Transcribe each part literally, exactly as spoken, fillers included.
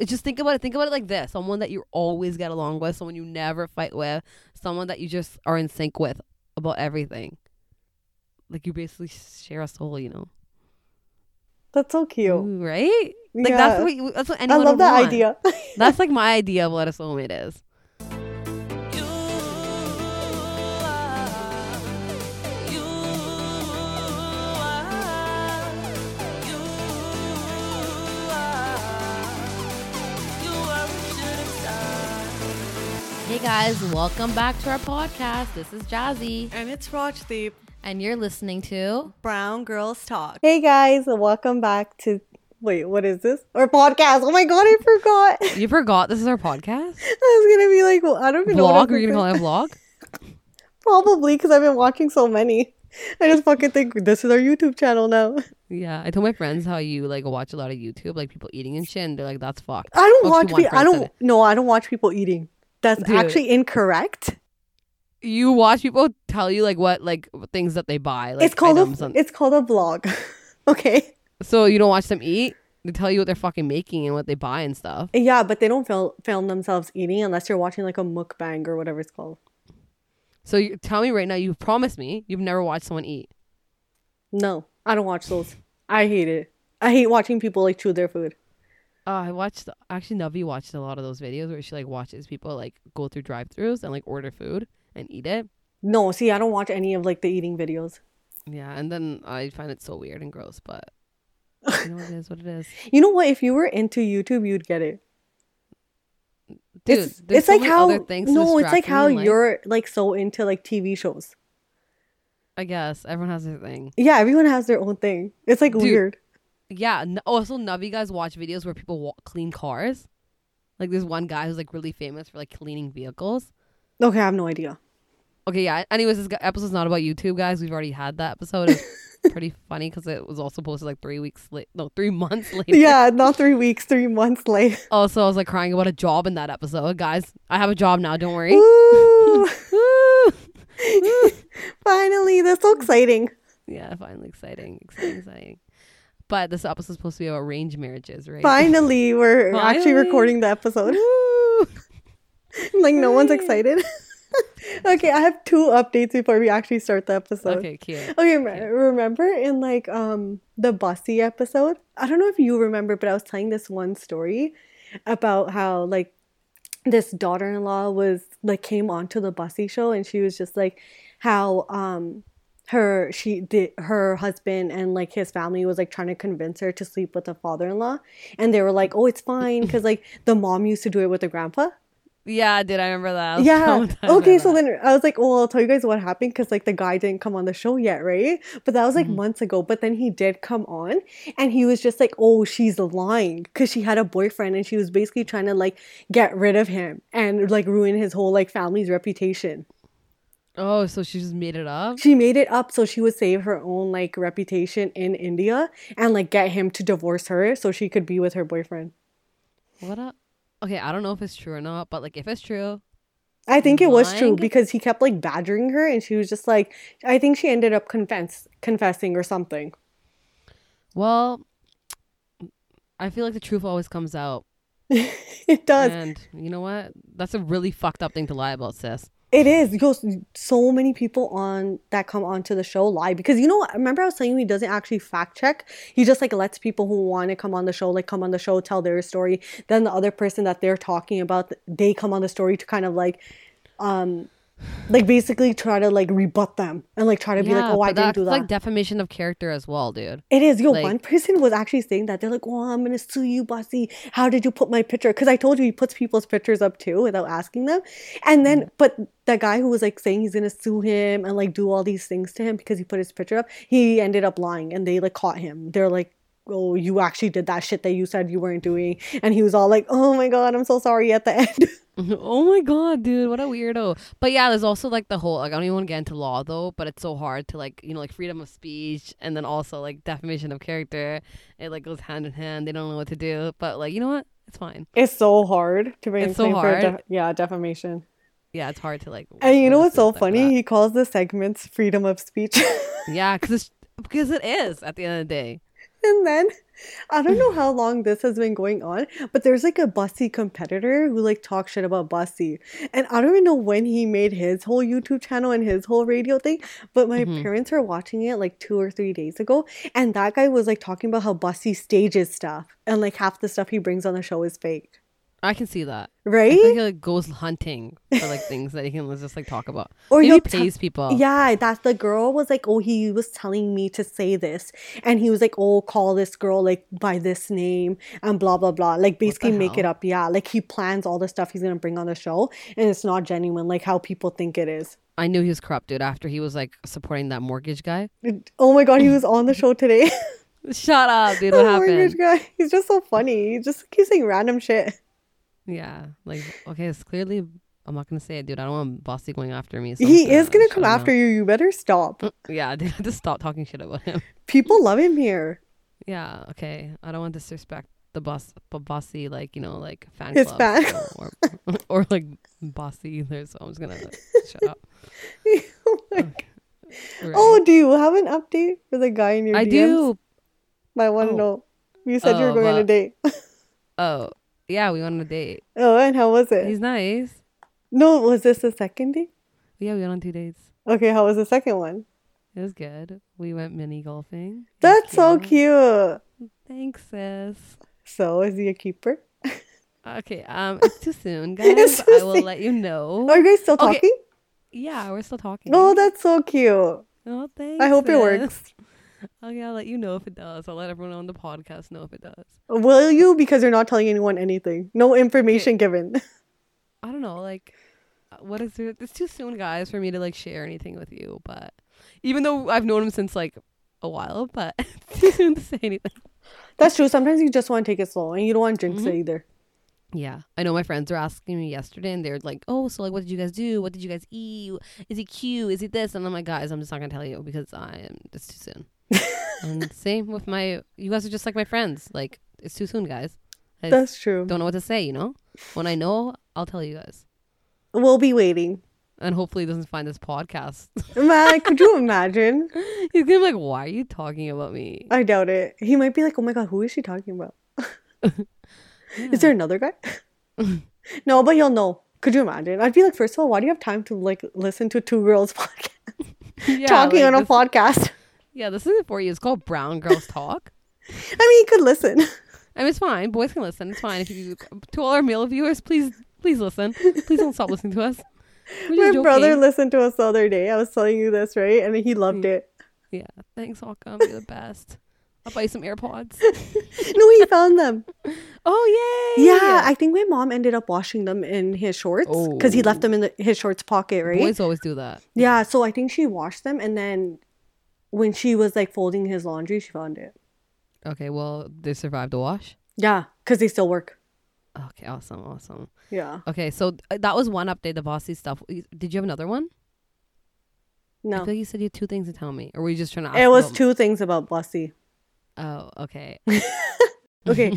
It's just think about it. Think about it like this. Someone that you always get along with, someone you never fight with, someone that you just are in sync with about everything. Like you basically share a soul, you know? That's so cute. Ooh, right? Yeah. Like that's what, that's what anyone I love that want. idea. That's like my idea of what a soulmate is. Hey guys, welcome back to our podcast. This is Jazzy. And it's Rajdeep. And you're listening to Brown Girls Talk. Hey guys, welcome back to... Wait, what is this? Our podcast. Oh my god, I forgot. You forgot this is our podcast? I was going to be like, well, I don't even know what I'm going to call it. Vlog? Are you going to call it a vlog? Probably, because I've been watching so many. I just fucking think this is our YouTube channel now. Yeah, I told my friends how you like watch a lot of YouTube, like people eating and shit, and they're like, that's fucked. I don't watch... Pe- I don't... No, I don't watch people eating. That's Dude, actually incorrect. You watch people tell you like what like things that they buy. Like, it's called a, on... it's called a vlog. Okay. So you don't watch them eat? They tell you what they're fucking making and what they buy and stuff. Yeah, but they don't fil- film themselves eating unless you're watching like a mukbang or whatever it's called. So you, tell me right now, you promised me you've never watched someone eat. No, I don't watch those. I hate it. I hate watching people like chew their food. Uh, I watched, actually Navi watched a lot of those videos where she like watches people like go through drive-thrus and like order food and eat it. No, see, I don't watch any of like the eating videos. Yeah, and then I find it so weird and gross, but you know what it is, what it is. You know what? If you were into YouTube, you'd get it. Dude, it's, there's it's so like many how, other things to No, it's like how you're like so into like T V shows. I guess. Everyone has their thing. Yeah, everyone has their own thing. It's like Dude. weird. Yeah. Also, Navi guys watch videos where people walk, clean cars. Like, there's one guy who's, like, really famous for, like, cleaning vehicles. Okay, I have no idea. Okay, yeah. Anyways, this episode's not about YouTube, guys. We've already had that episode. It's pretty funny because it was also posted, like, three weeks late. No, three months later. Yeah, not three weeks. Three months late. Also, I was, like, crying about a job in that episode. Guys, I have a job now. Don't worry. Ooh. Ooh. Ooh. Finally. That's so exciting. Yeah, finally exciting. Exciting, exciting. But this episode is supposed to be about arranged marriages, right? Finally, we're Finally. actually recording the episode. Like, no one's excited. Okay, I have two updates before we actually start the episode. Okay, cute. Okay, cute. Remember in, like, um the Bussy episode? I don't know if you remember, but I was telling this one story about how, like, this daughter-in-law was, like, came onto the Bussy show, and she was just, like, how... um. Her she did her husband and like his family was like trying to convince her to sleep with the father-in-law, and they were like, "Oh, it's fine," because like the mom used to do it with the grandpa. Yeah, did I remember that? I yeah. Okay, so that. then I was like, "Well, I'll tell you guys what happened," because like the guy didn't come on the show yet, right? But that was like mm-hmm. months ago. But then he did come on, and he was just like, "Oh, she's lying," because she had a boyfriend, and she was basically trying to like get rid of him and like ruin his whole like family's reputation. Oh, so she just made it up? She made it up so she would save her own, like, reputation in India and, like, get him to divorce her so she could be with her boyfriend. What up? Okay, I don't know if it's true or not, but, like, if it's true... I think it lying? was true because he kept, like, badgering her and she was just, like... I think she ended up confess- confessing or something. Well, I feel like the truth always comes out. It does. And you know what? That's a really fucked up thing to lie about, sis. It is. Yo, so many people on that come onto the show lie because, you know, remember I was telling you he doesn't actually fact check. He just like lets people who want to come on the show, like come on the show, tell their story. Then the other person that they're talking about, they come on the story to kind of like, um, like basically try to like rebut them and like try to yeah, be like, oh, I didn't do that. It's like defamation of character as well, dude. It is. Yo, like, one person was actually saying that. They're like, oh, I'm going to sue you, Bussy. How did you put my picture? Because I told you he puts people's pictures up too without asking them. And then, yeah. but that guy who was like saying he's going to sue him and like do all these things to him because he put his picture up, he ended up lying and they like caught him. They're like, oh, you actually did that shit that you said you weren't doing. And he was all like, oh my God, I'm so sorry at the end. Oh my god, dude, what a weirdo. But yeah, there's also like the whole like I don't even want to get into law though, but it's so hard to like, you know, like freedom of speech and then also like defamation of character. It like goes hand in hand. They don't know what to do, but like, you know what, it's fine. It's so hard to bring it's so hard def- yeah defamation. Yeah, it's hard to like, and you know what's so funny, like he calls the segments freedom of speech. Yeah, because because it is at the end of the day. And then I don't know how long this has been going on, but there's like a Bussy competitor who like talks shit about Bussy, and I don't even know when he made his whole YouTube channel and his whole radio thing, but my mm-hmm. parents were watching it like two or three days ago, and that guy was like talking about how Bussy stages stuff and like half the stuff he brings on the show is fake. I can see that. Right? I think he like goes hunting for like things that he can just like talk about. Or maybe he pays t- people. Yeah, that the girl was like, oh, he was telling me to say this. And he was like, oh, call this girl like by this name and blah, blah, blah. Like basically make it up. Yeah, like he plans all the stuff he's going to bring on the show. And it's not genuine like how people think it is. I knew he was corrupt, dude, after he was like supporting that mortgage guy. Oh my God, he was on the show today. Shut up, dude. What happened? The mortgage guy. He's just so funny. He just keeps saying random shit. Yeah, like, okay, it's clearly, I'm not gonna say it, dude. I don't want Bussy going after me. So he gonna, is gonna come after you. You better stop. Yeah, dude, just stop talking shit about him. People love him here. Yeah, okay. I don't want to disrespect the bus, but Bussy, like, you know, like fan his club, fan, or, or, or like Bussy either. So I'm just gonna like, shut up. Oh, my God. Right. Oh, do you have an update for the guy in your I D Ms? Do. I want to know. You said oh, you were going but, on a date. Oh. Yeah, we went on a date. Oh, and how was it? He's nice. No, was this the second date? Yeah, we went on two dates. Okay, how was the second one? It was good. We went mini golfing. That's so cute. Thanks, sis. So, is he a keeper? Okay, um, it's too soon, guys. Too I will soon. Let you know. Are you guys still okay. talking? Yeah, we're still talking. Oh, that's so cute. Oh, thanks. I hope sis. It works. Okay, I'll let you know if it does. I'll let everyone on the podcast know if it does. Will you? Because you're not telling anyone anything. No information okay. given. I don't know. Like, what is it? It's too soon, guys, for me to like share anything with you. But even though I've known him since like a while, but it's too soon to say anything. That's true. Sometimes you just want to take it slow and you don't want drinks mm-hmm. either. Yeah, I know my friends were asking me yesterday and they're like, oh, so like, what did you guys do? What did you guys eat? Is he cute? Is he this? And I'm like, guys, I'm just not going to tell you because I am. It's too soon. And same with my you guys are just like my friends, like it's too soon, guys. I that's true. Don't know what to say, you know. When I know, I'll tell you guys. We'll be waiting, and hopefully he doesn't find this podcast. Man, could you imagine? He's gonna be like, why are you talking about me? I doubt it. He might be like, oh my God, who is she talking about? Yeah. Is there another guy? No, but he'll know. Could you imagine? I'd be like, first of all, why do you have time to like listen to two girls podcast? Yeah, talking like on this- a podcast. Yeah, this isn't for you. It's called Brown Girls Talk. I mean, you could listen. I mean, it's fine. Boys can listen. It's fine. If you to all our male viewers, please, please listen. Please don't stop listening to us. We're My brother listened to us the other day. I was telling you this, right? And he loved it. Yeah, thanks, Hawkum. You're the best. I'll buy you some AirPods. No, he found them. Oh, yay. Yeah, I think my mom ended up washing them in his shorts because oh. he left them in the, his shorts pocket, right? Boys always do that. Yeah, so I think she washed them and then... when she was like folding his laundry, she found it. Okay, well, they survived the wash? Yeah, because they still work. Okay, awesome, awesome. Yeah. Okay, so that was one update, the Bussy stuff. Did you have another one? No. I feel like you said you had two things to tell me. Or were you just trying to ask It was about... two things about Bussy. Oh, okay. Okay,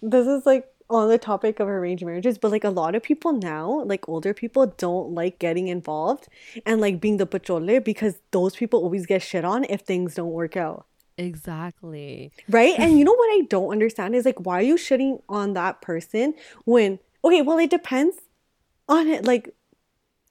this is like on the topic of arranged marriages, but like a lot of people now, like older people, don't like getting involved and like being the pachole because those people always get shit on if things don't work out. Exactly, right? And you know what I don't understand is like, why are you shitting on that person when okay well it depends on it like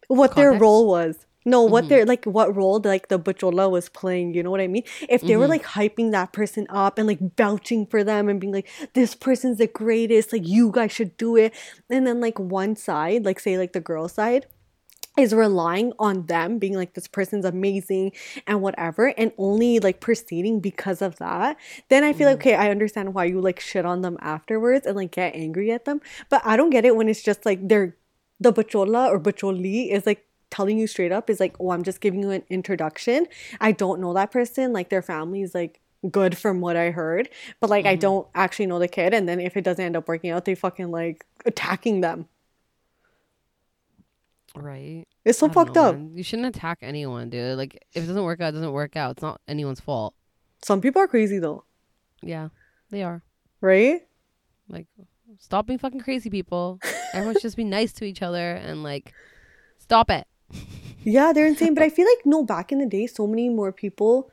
what Context? Their role was no what mm-hmm. they're like what role like the bachola was playing, you know what I mean? If they mm-hmm. were like hyping that person up and like vouching for them and being like, this person's the greatest, like you guys should do it, and then like one side, like say like the girl side, is relying on them being like, this person's amazing and whatever, and only like proceeding because of that, then I feel mm. like, okay, I understand why you like shit on them afterwards and like get angry at them. But I don't get it when it's just like they're the bachola or bacholi is like telling you straight up is like, oh, I'm just giving you an introduction, I don't know that person, like their family is like good from what I heard, but like mm-hmm. I don't actually know the kid. And then if it doesn't end up working out, they fucking like attacking them, right? It's so fucked know, up man. You shouldn't attack anyone, dude. Like if it doesn't work out, it doesn't work out. It's not anyone's fault. Some people are crazy though. Yeah, they are, right? Like stop being fucking crazy, people. Everyone should just be nice to each other and like stop it. Yeah, they're insane. But I feel like no, back in the day, so many more people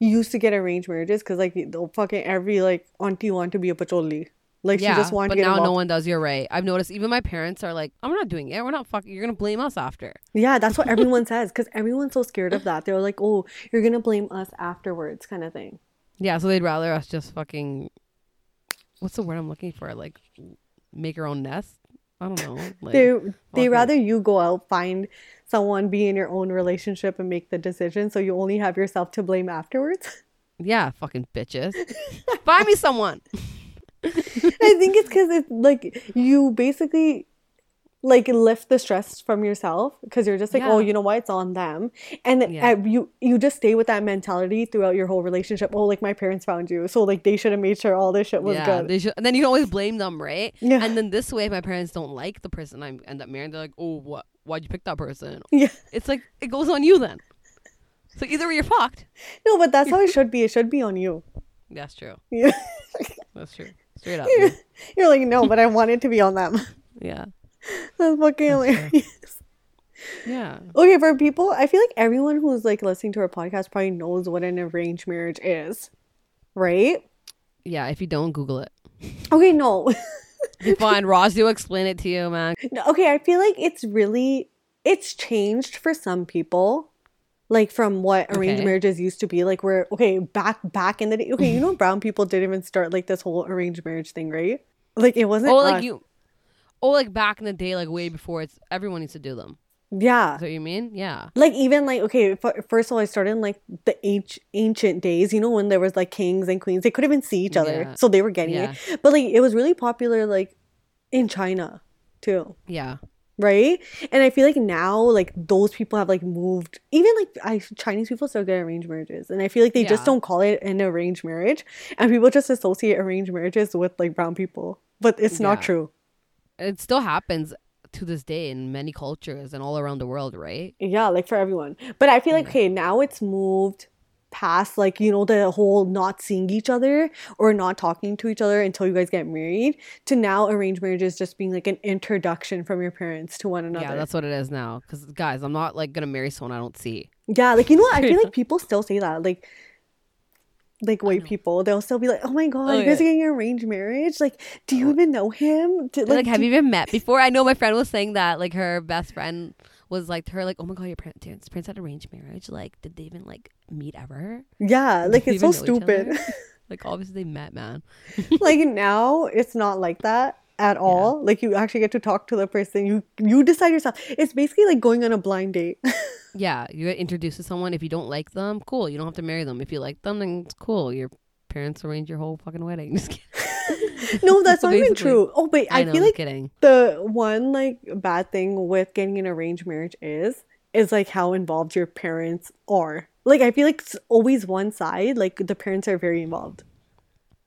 you used to get arranged marriages because like the fucking every like auntie want to be a pacholi. Like yeah, she just wanted to get involved. But now no one does. You're right. I've noticed even my parents are like, I'm not doing it. We're not fucking. You're going to blame us after. Yeah, that's what everyone says because everyone's so scared of that. They're like, oh, you're going to blame us afterwards kind of thing. Yeah, so they'd rather us just fucking, what's the word I'm looking for? Like make our own nest? I don't know. Like, they they rather you go out, find someone, be in your own relationship and make the decision so you only have yourself to blame afterwards. Yeah, fucking bitches. Find me someone. I think it's because it's like you basically like lift the stress from yourself because you're just like, yeah. oh, you know what? It's on them. And yeah. uh, you, you just stay with that mentality throughout your whole relationship. Oh, like my parents found you. So like they should have made sure all this shit was yeah, good. They should, and then you can always blame them, right? Yeah. And then this way, if my parents don't like the person I end up marrying, they're like, oh, what? Why'd you pick that person? Yeah. It's like, it goes on you then. So either way, you're fucked. No, but that's how it should be. It should be on you. That's true. Yeah. That's true. Straight up. You're, you're like, no, but I wanted to be on them. Yeah. That's fucking hilarious. Yeah. Okay, for people, I feel like everyone who's like listening to our podcast probably knows what an arranged marriage is, right? Yeah, if you don't, Google it. Okay, no. Fine, Roz will explain it to you, man. Okay, I feel like it's really, it's changed for some people. Like from what arranged okay. marriages used to be, like where okay back back in the day, okay, you know, brown people didn't even start like this whole arranged marriage thing, right? Like it wasn't. Oh, like uh, you. Oh, like back in the day, like way before it's everyone needs to do them. Yeah. Is that what you mean? Yeah. Like even like okay, f- first of all, I started in like the ancient ancient days. You know, when there was like kings and queens, they couldn't even see each other, yeah. so they were getting yeah. it. But like it was really popular, like in China, too. Yeah. Right, and I feel like now like those people have like moved, even like I Chinese people still get arranged marriages, and I feel like they yeah. just don't call it an arranged marriage, and people just associate arranged marriages with like brown people, but it's yeah. not true. It still happens to this day in many cultures and all around the world, right? Yeah, like for everyone. But I feel like okay, now it's moved past like, you know, the whole not seeing each other or not talking to each other until you guys get married to now arranged marriages just being like an introduction from your parents to one another. Yeah, that's what it is now, because guys, I'm not like gonna marry someone I don't see. Yeah, like, you know what, I feel like people still say that, like like white people, they'll still be like, oh my god, oh, you guys yeah. are getting an arranged marriage, like do you even know him? Did, like, like have do- you even met before? I know my friend was saying that, like her best friend was like to her, like, oh my god, your parents parents had arranged marriage, like did they even like meet ever? Yeah, like did it's so stupid. Like obviously they met, man. Like now it's not like that at all. Yeah. Like you actually get to talk to the person, you you decide yourself. It's basically like going on a blind date. Yeah, you get introduced to someone. If you don't like them, cool, you don't have to marry them. If you like them, then it's cool, your parents arrange your whole fucking wedding. Just kidding. No, that's so not even true. Oh wait, I, I know, feel like kidding. The one like bad thing with getting an arranged marriage is is like how involved your parents are. Like I feel like it's always one side, like the parents are very involved,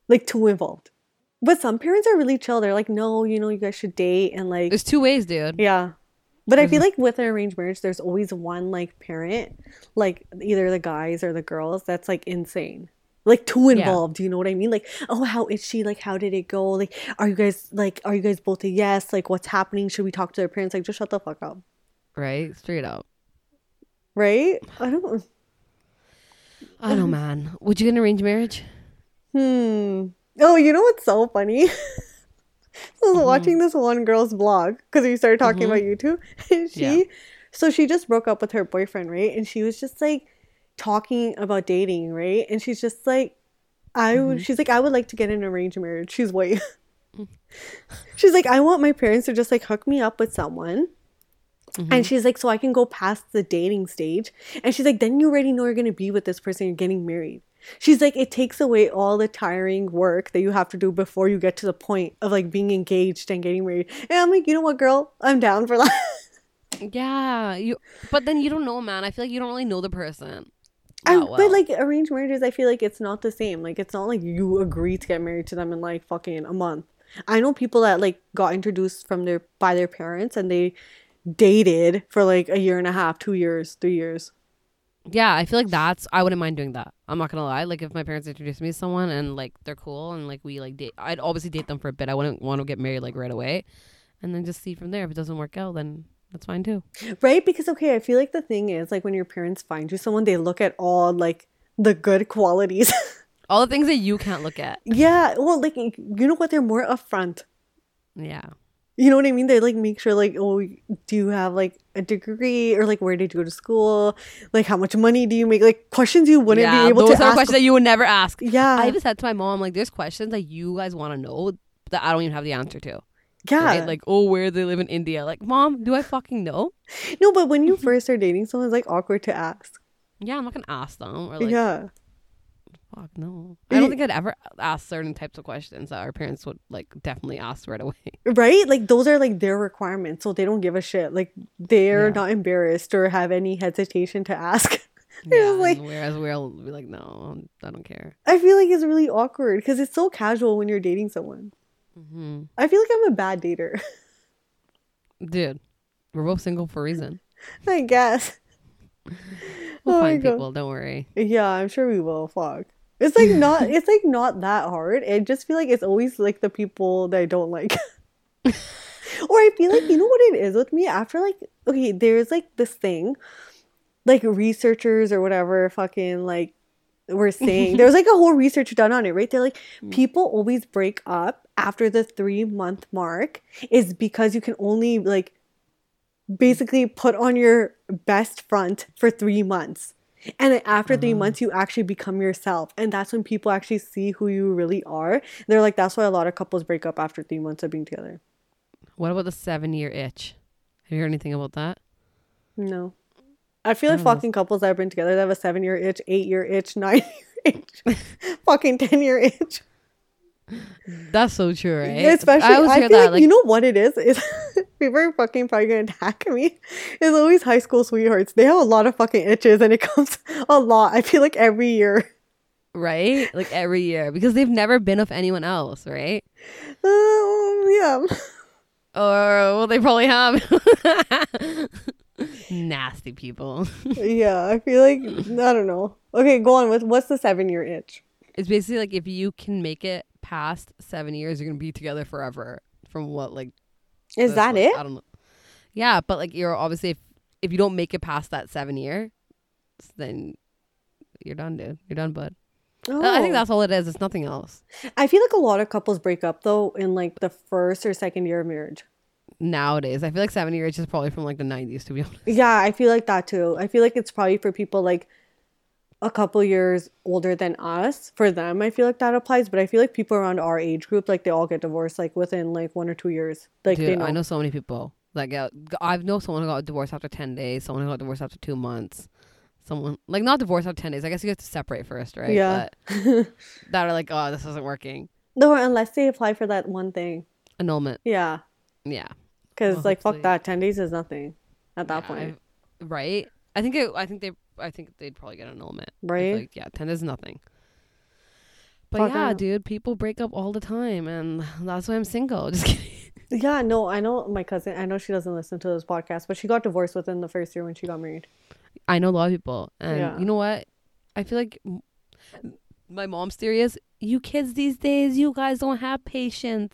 like too involved. But some parents are really chill. They're like, no, you know, you guys should date, and like there's two ways, dude. Yeah. But I feel like with an arranged marriage, there's always one like parent, like either the guys or the girls, that's like insane. Like too involved, yeah. You know what I mean? Like, oh, how is she? Like, how did it go? Like, are you guys like, are you guys both a yes? Like, what's happening? Should we talk to their parents? Like, just shut the fuck up. Right? Straight up. Right? I don't. I don't know, man. Would you get an arranged marriage? Hmm. Oh, you know what's so funny? I was mm-hmm. watching this one girl's vlog because we started talking mm-hmm. about YouTube. she, yeah. So she just broke up with her boyfriend, right? And she was just like talking about dating, right? And she's just like, I mm-hmm. would, she's like, I would like to get an arranged marriage. She's white. She's like, I want my parents to just like hook me up with someone. Mm-hmm. And she's like, so I can go past the dating stage. And she's like, then you already know you're going to be with this person. You're getting married. She's like, it takes away all the tiring work that you have to do before you get to the point of like being engaged and getting married. And I'm like, you know what, girl? I'm down for that. Yeah. you. But then you don't know, man. I feel like you don't really know the person. I, well. But like arranged marriages, I feel like it's not the same. Like it's not like you agree to get married to them in like fucking a month. I know people that like got introduced from their by their parents and they dated for like a year and a half, two years, three years. Yeah, I feel like that's, I wouldn't mind doing that. I'm not gonna lie. Like if my parents introduced me to someone and like they're cool and like we like date, I'd obviously date them for a bit. I wouldn't want to get married like right away, and then just see from there. If it doesn't work out, then that's fine too. Right? Because okay, I feel like the thing is like when your parents find you someone, they look at all like the good qualities. All the things that you can't look at. Yeah. Well, like, you know what? They're more upfront. Yeah. You know what I mean? They, like, make sure, like, oh, do you have, like, a degree? Or, like, where did you go to school? Like, how much money do you make? Like, questions you wouldn't yeah, be able to ask. Yeah, those are questions that you would never ask. Yeah. I even said to my mom, like, there's questions that you guys want to know that I don't even have the answer to. Yeah. Right? Like, oh, where do they live in India? Like, mom, do I fucking know? No, but when you first are dating someone, it's, like, awkward to ask. Yeah, I'm not going to ask them. Or, like, yeah. Fuck, no. I don't think I'd ever ask certain types of questions that our parents would, like, definitely ask right away. Right? Like, those are, like, their requirements, so they don't give a shit. Like, they're yeah. not embarrassed or have any hesitation to ask. Yeah, like, whereas we'll be like, no, I don't care. I feel like it's really awkward because it's so casual when you're dating someone. Mm-hmm. I feel like I'm a bad dater. Dude, we're both single for a reason. I guess. We'll oh find people, don't worry. Yeah, I'm sure we will. Fuck. It's like not it's like not that hard. I just feel like it's always like the people that I don't like. Or I feel like, you know what it is with me? After like, okay, there's like this thing, like researchers or whatever fucking like were saying. There was like a whole research done on it, right? They're like, people always break up after the three month mark is because you can only like basically put on your best front for three months. And after uh-huh. three months, you actually become yourself. And that's when people actually see who you really are. And they're like, that's why a lot of couples break up after three months of being together. What about the seven-year itch? Have you heard anything about that? No. I feel I like fucking know. couples that have been together that have a seven-year itch, eight-year itch, nine-year itch, fucking ten-year itch. That's so true, right? Yeah, especially, I always hear I feel that. Like, like, you know what it is? It's, people are fucking probably gonna attack me. It's always high school sweethearts. They have a lot of fucking itches, and it comes a lot. I feel like every year, right? Like every year because they've never been with anyone else, right? Um, yeah. Or well, they probably have. Nasty people. Yeah, I feel like I don't know. Okay, go on with what's the seven-year itch? It's basically like if you can make it past seven years, you're gonna be together forever. From what, like, is that one, it? I don't know. Yeah, but like you're obviously if, if you don't make it past that seven year, then you're done, dude. You're done, bud. Oh. I think that's all it is. It's nothing else. I feel like a lot of couples break up though in like the first or second year of marriage. Nowadays, I feel like seven years is probably from like the nineties. To be honest. Yeah, I feel like that too. I feel like it's probably for people like a couple years older than us. For them, I feel like that applies, but I feel like people around our age group, like they all get divorced like within like one or two years. Like, dude, they know. I know so many people. Like, uh, I've known someone who got divorced after ten days, someone who got divorced after two months, someone like not divorced after ten days. I guess you have to separate first, right? Yeah. But that are like, oh, this isn't working. No, unless they apply for that one thing, annulment. Yeah. Yeah. Because well, like, hopefully. Fuck that. Ten days is nothing at that yeah, point, I've, right? I think it, I think they. I think they'd probably get an annulment. Right? Like, yeah, ten is nothing. But Fuck yeah, out. dude, people break up all the time, and that's why I'm single. Just kidding. Yeah, no, I know my cousin. I know she doesn't listen to this podcast, but she got divorced within the first year when she got married. I know a lot of people, and yeah. you know what? I feel like my mom's theory is, you kids these days, you guys don't have patience.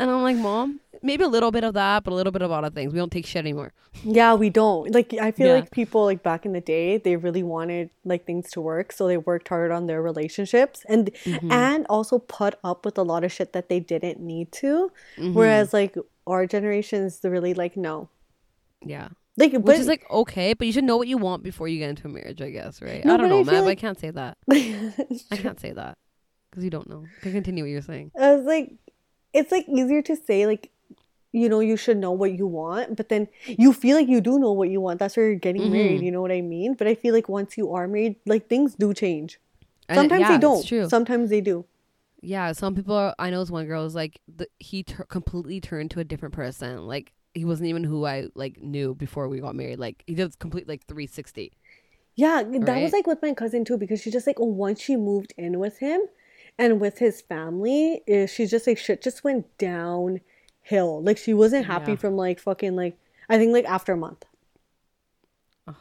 And I'm like, mom, maybe a little bit of that, but a little bit of other things. We don't take shit anymore. Yeah, we don't. Like, I feel yeah. like people, like, back in the day, they really wanted, like, things to work. So they worked hard on their relationships and mm-hmm. and also put up with a lot of shit that they didn't need to. Mm-hmm. Whereas, like, our generation is really, like, no. Yeah. Like, Which but, is, like, okay, but you should know what you want before you get into a marriage, I guess, right? No, I don't know, I Matt, like... but I can't say that. I can't say that because you don't know. Okay, continue what you're saying. I was like... It's, like, easier to say, like, you know, you should know what you want. But then you feel like you do know what you want. That's where you're getting mm-hmm. married. You know what I mean? But I feel like once you are married, like, things do change. Sometimes yeah, they don't. It's true. Sometimes they do. Yeah. Some people are, I know this one girl was, like, the, he ter- completely turned to a different person. Like, he wasn't even who I, like, knew before we got married. Like, he did complete, like, three sixty. Yeah. That right? was, like, with my cousin, too. Because she just, like, once she moved in with him. And with his family, she's just like, shit just went downhill. Like, she wasn't happy yeah. from, like, fucking, like, I think, like, after a month. Oh,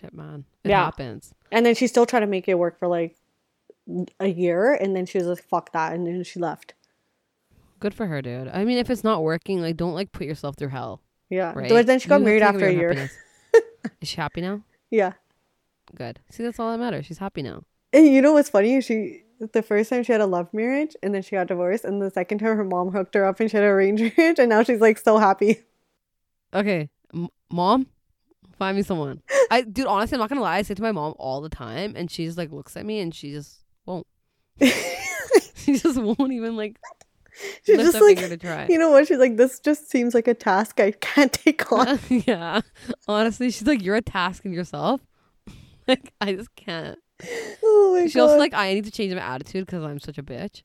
shit, man. It yeah. happens. And then she still tried to make it work for, like, a year. And then she was like, fuck that. And then she left. Good for her, dude. I mean, if it's not working, like, don't, like, put yourself through hell. Yeah. Right? But then she got you married after a year. Is she happy now? Yeah. good. See, that's all that matters. She's happy now. And you know what's funny? She the first time she had a love marriage, and then she got divorced, and the second time her mom hooked her up and she had an arranged marriage, and now she's like so happy. Okay, M- mom, find me someone. I dude, honestly, I'm not gonna lie. I say to my mom all the time, and she just like looks at me, and she just won't. She just won't even like. She's just like, to try. You know what? She's like, this just seems like a task I can't take on. Yeah, honestly, she's like, you're a task in yourself. Like, I just can't. Oh my god. She also like, I need to change my attitude because I'm such a bitch.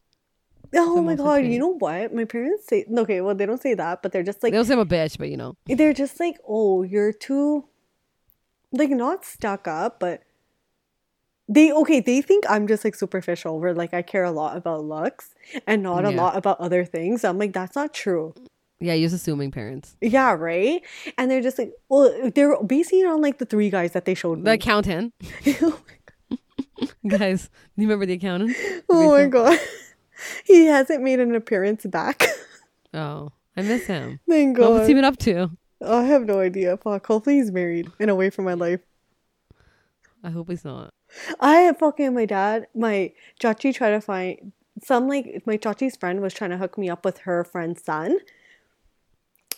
Oh so my god, you know what? My parents say, okay, well, they don't say that, but they're just like, they don't say I'm a bitch, but you know, they're just like, oh, you're too, like, not stuck up, but they, okay, they think I'm just like superficial, where like I care a lot about looks and not yeah. a lot about other things. I'm like, that's not true. Yeah, you're assuming parents. Yeah, right? And they're just like, well, they're basing it on like the three guys that they showed me. The accountant. Guys, do you remember the accountant? Oh my god. He hasn't made an appearance back. Oh, I miss him. Thank god. What's he been up to? Oh, I have no idea. Fuck, hopefully he's married and away from my life. I hope he's not. I fucking, my dad, my chachi tried to find some, like, my chachi's friend was trying to hook me up with her friend's son.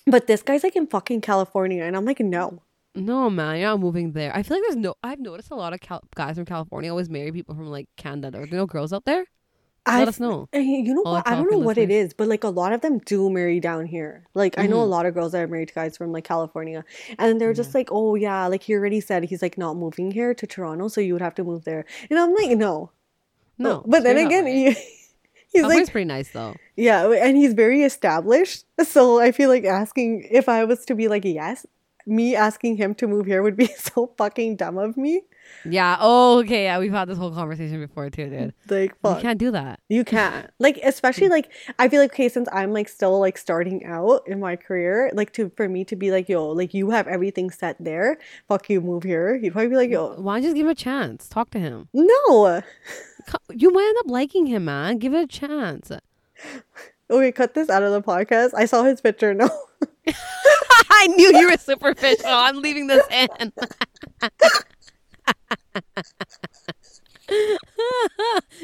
But this guy's like in fucking California, and I'm like, no. No, man, you're not moving there. I feel like there's no, I've noticed a lot of Cal- guys from California always marry people from like Canada. Are there no girls out there? I've, Let us know. You know all what? I don't know listeners. What it is, but like a lot of them do marry down here. Like, mm-hmm. I know a lot of girls that are married to guys from like California, and they're yeah. just like, oh yeah, like he already said he's like not moving here to Toronto, so you would have to move there. And I'm like, no, no. Oh, but then again, he, he's California's like pretty nice though. Yeah, and he's very established, so I feel like asking if I was to be like yes, me asking him to move here would be so fucking dumb of me. Yeah. Oh, okay. Yeah, we've had this whole conversation before too, dude. Like, fuck. You can't do that. You can't. Like, especially like, I feel like, okay, since I'm like still like starting out in my career, like to for me to be like, yo, like you have everything set there. Fuck you, move here. He'd probably be like, yo, why don't you just give him a chance? Talk to him. No. You might end up liking him, man. Give it a chance. Okay, cut this out of the podcast. I saw his picture. No. I knew you were superficial. I'm leaving this in.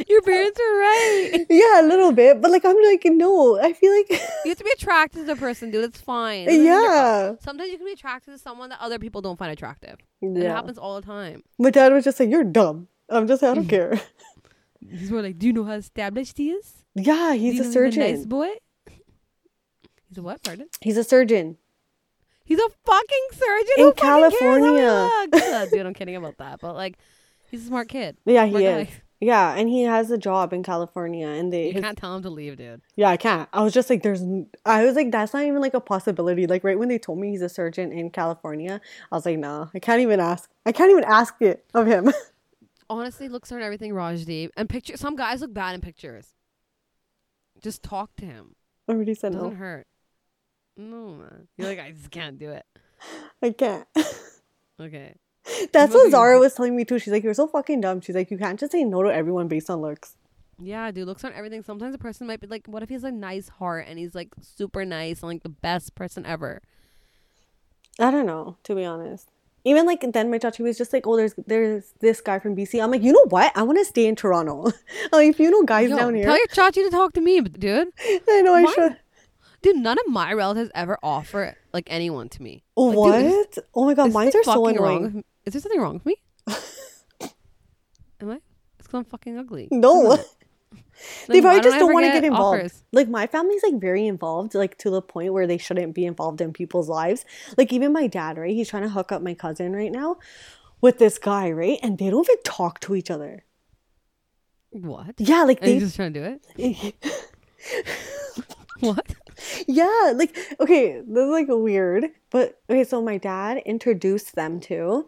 Your parents are right. Yeah, a little bit, but like I'm like, no, I feel like you have to be attracted to a person, dude. It's fine. It's yeah. Sometimes you can be attracted to someone that other people don't find attractive. Yeah. It happens all the time. My dad was just like, "You're dumb." I'm just like, I don't care. He's more like, "Do you know how established he is?" Yeah, he's Do you a know surgeon. He's a nice boy. He's a what? Pardon? He's a surgeon. He's a fucking surgeon in California. Dude, I'm kidding about that. But like, he's a smart kid. Yeah, he is. Guy. Yeah, and he has a job in California, and they you his, can't tell him to leave, dude. Yeah, I can't. I was just like, there's. I was like, that's not even like a possibility. Like right when they told me he's a surgeon in California, I was like, nah, I can't even ask. I can't even ask it of him. Honestly, looks are everything, Rajdeep, and picture. Some guys look bad in pictures. Just talk to him. I already said no. Doesn't hurt. No, man. You're like, I just can't do it. I can't. Okay. That's what Zara was telling me too. She's like, you're so fucking dumb. She's like, you can't just say no to everyone based on looks. Yeah, dude. Looks aren't everything. Sometimes a person might be like, what if he has a nice heart and he's like super nice and like the best person ever? I don't know, to be honest. Even like then my chachi was just like, oh, there's there's this guy from B C. I'm like, you know what? I want to stay in Toronto. I'm like, if you know guys Yo, down here. Tell your chachi to talk to me, dude. I know I what? should. Dude, none of my relatives ever offer like anyone to me. Like, what? Dude, is, oh my god, mine are so annoying. Wrong is there something wrong with me? Am I? It's because I'm fucking ugly. No. Like, they probably just don't want to get involved. Offers? Like my family's like very involved, like to the point where they shouldn't be involved in people's lives. Like even my dad, right? He's trying to hook up my cousin right now with this guy, right? And they don't even talk to each other. What? Yeah, like they just trying to do it. What? Yeah, like, okay, this is like weird, but okay, so my dad introduced them to,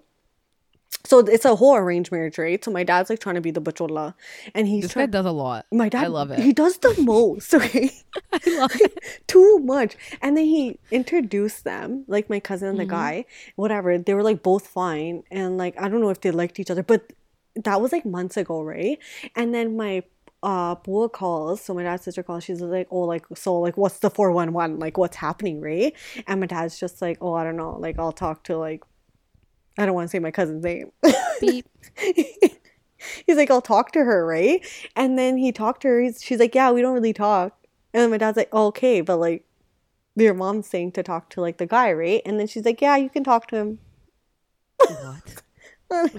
so it's a whole arranged marriage, right? So my dad's like trying to be the bachola, and he's this try- guy does a lot. My dad, I love it. He does the most, okay? I love it. Too much. And then he introduced them, like my cousin and the mm-hmm. guy, whatever. They were like both fine, and like I don't know if they liked each other, but that was like months ago, right? And then my Uh, Bua calls, so my dad's sister calls, she's like, oh, like, so, like, what's the four one one, like, what's happening, right? And my dad's just like, oh, I don't know, like, I'll talk to, like, I don't want to say my cousin's name. Beep. He's like, I'll talk to her, right? And then he talked to her. He's, she's like, yeah, we don't really talk. And then my dad's like, oh, okay, but like your mom's saying to talk to like the guy, right? And then she's like, yeah, you can talk to him. What?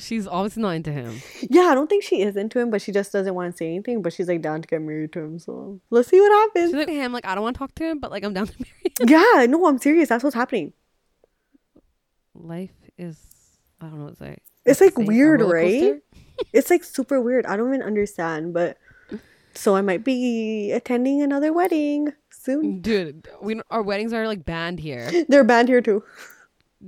She's obviously not into him. Yeah, I don't think she is into him, but she just doesn't want to say anything. But she's like down to get married to him, so let's see what happens. She's like, hey, I'm like, I don't want to talk to him, but like I'm down to marry him. Yeah, no, I'm serious. That's what's happening. Life is, I don't know what to say. It's like weird, right? It's like super weird. I don't even understand. But so I might be attending another wedding soon, dude. We our weddings are like banned here. They're banned here too.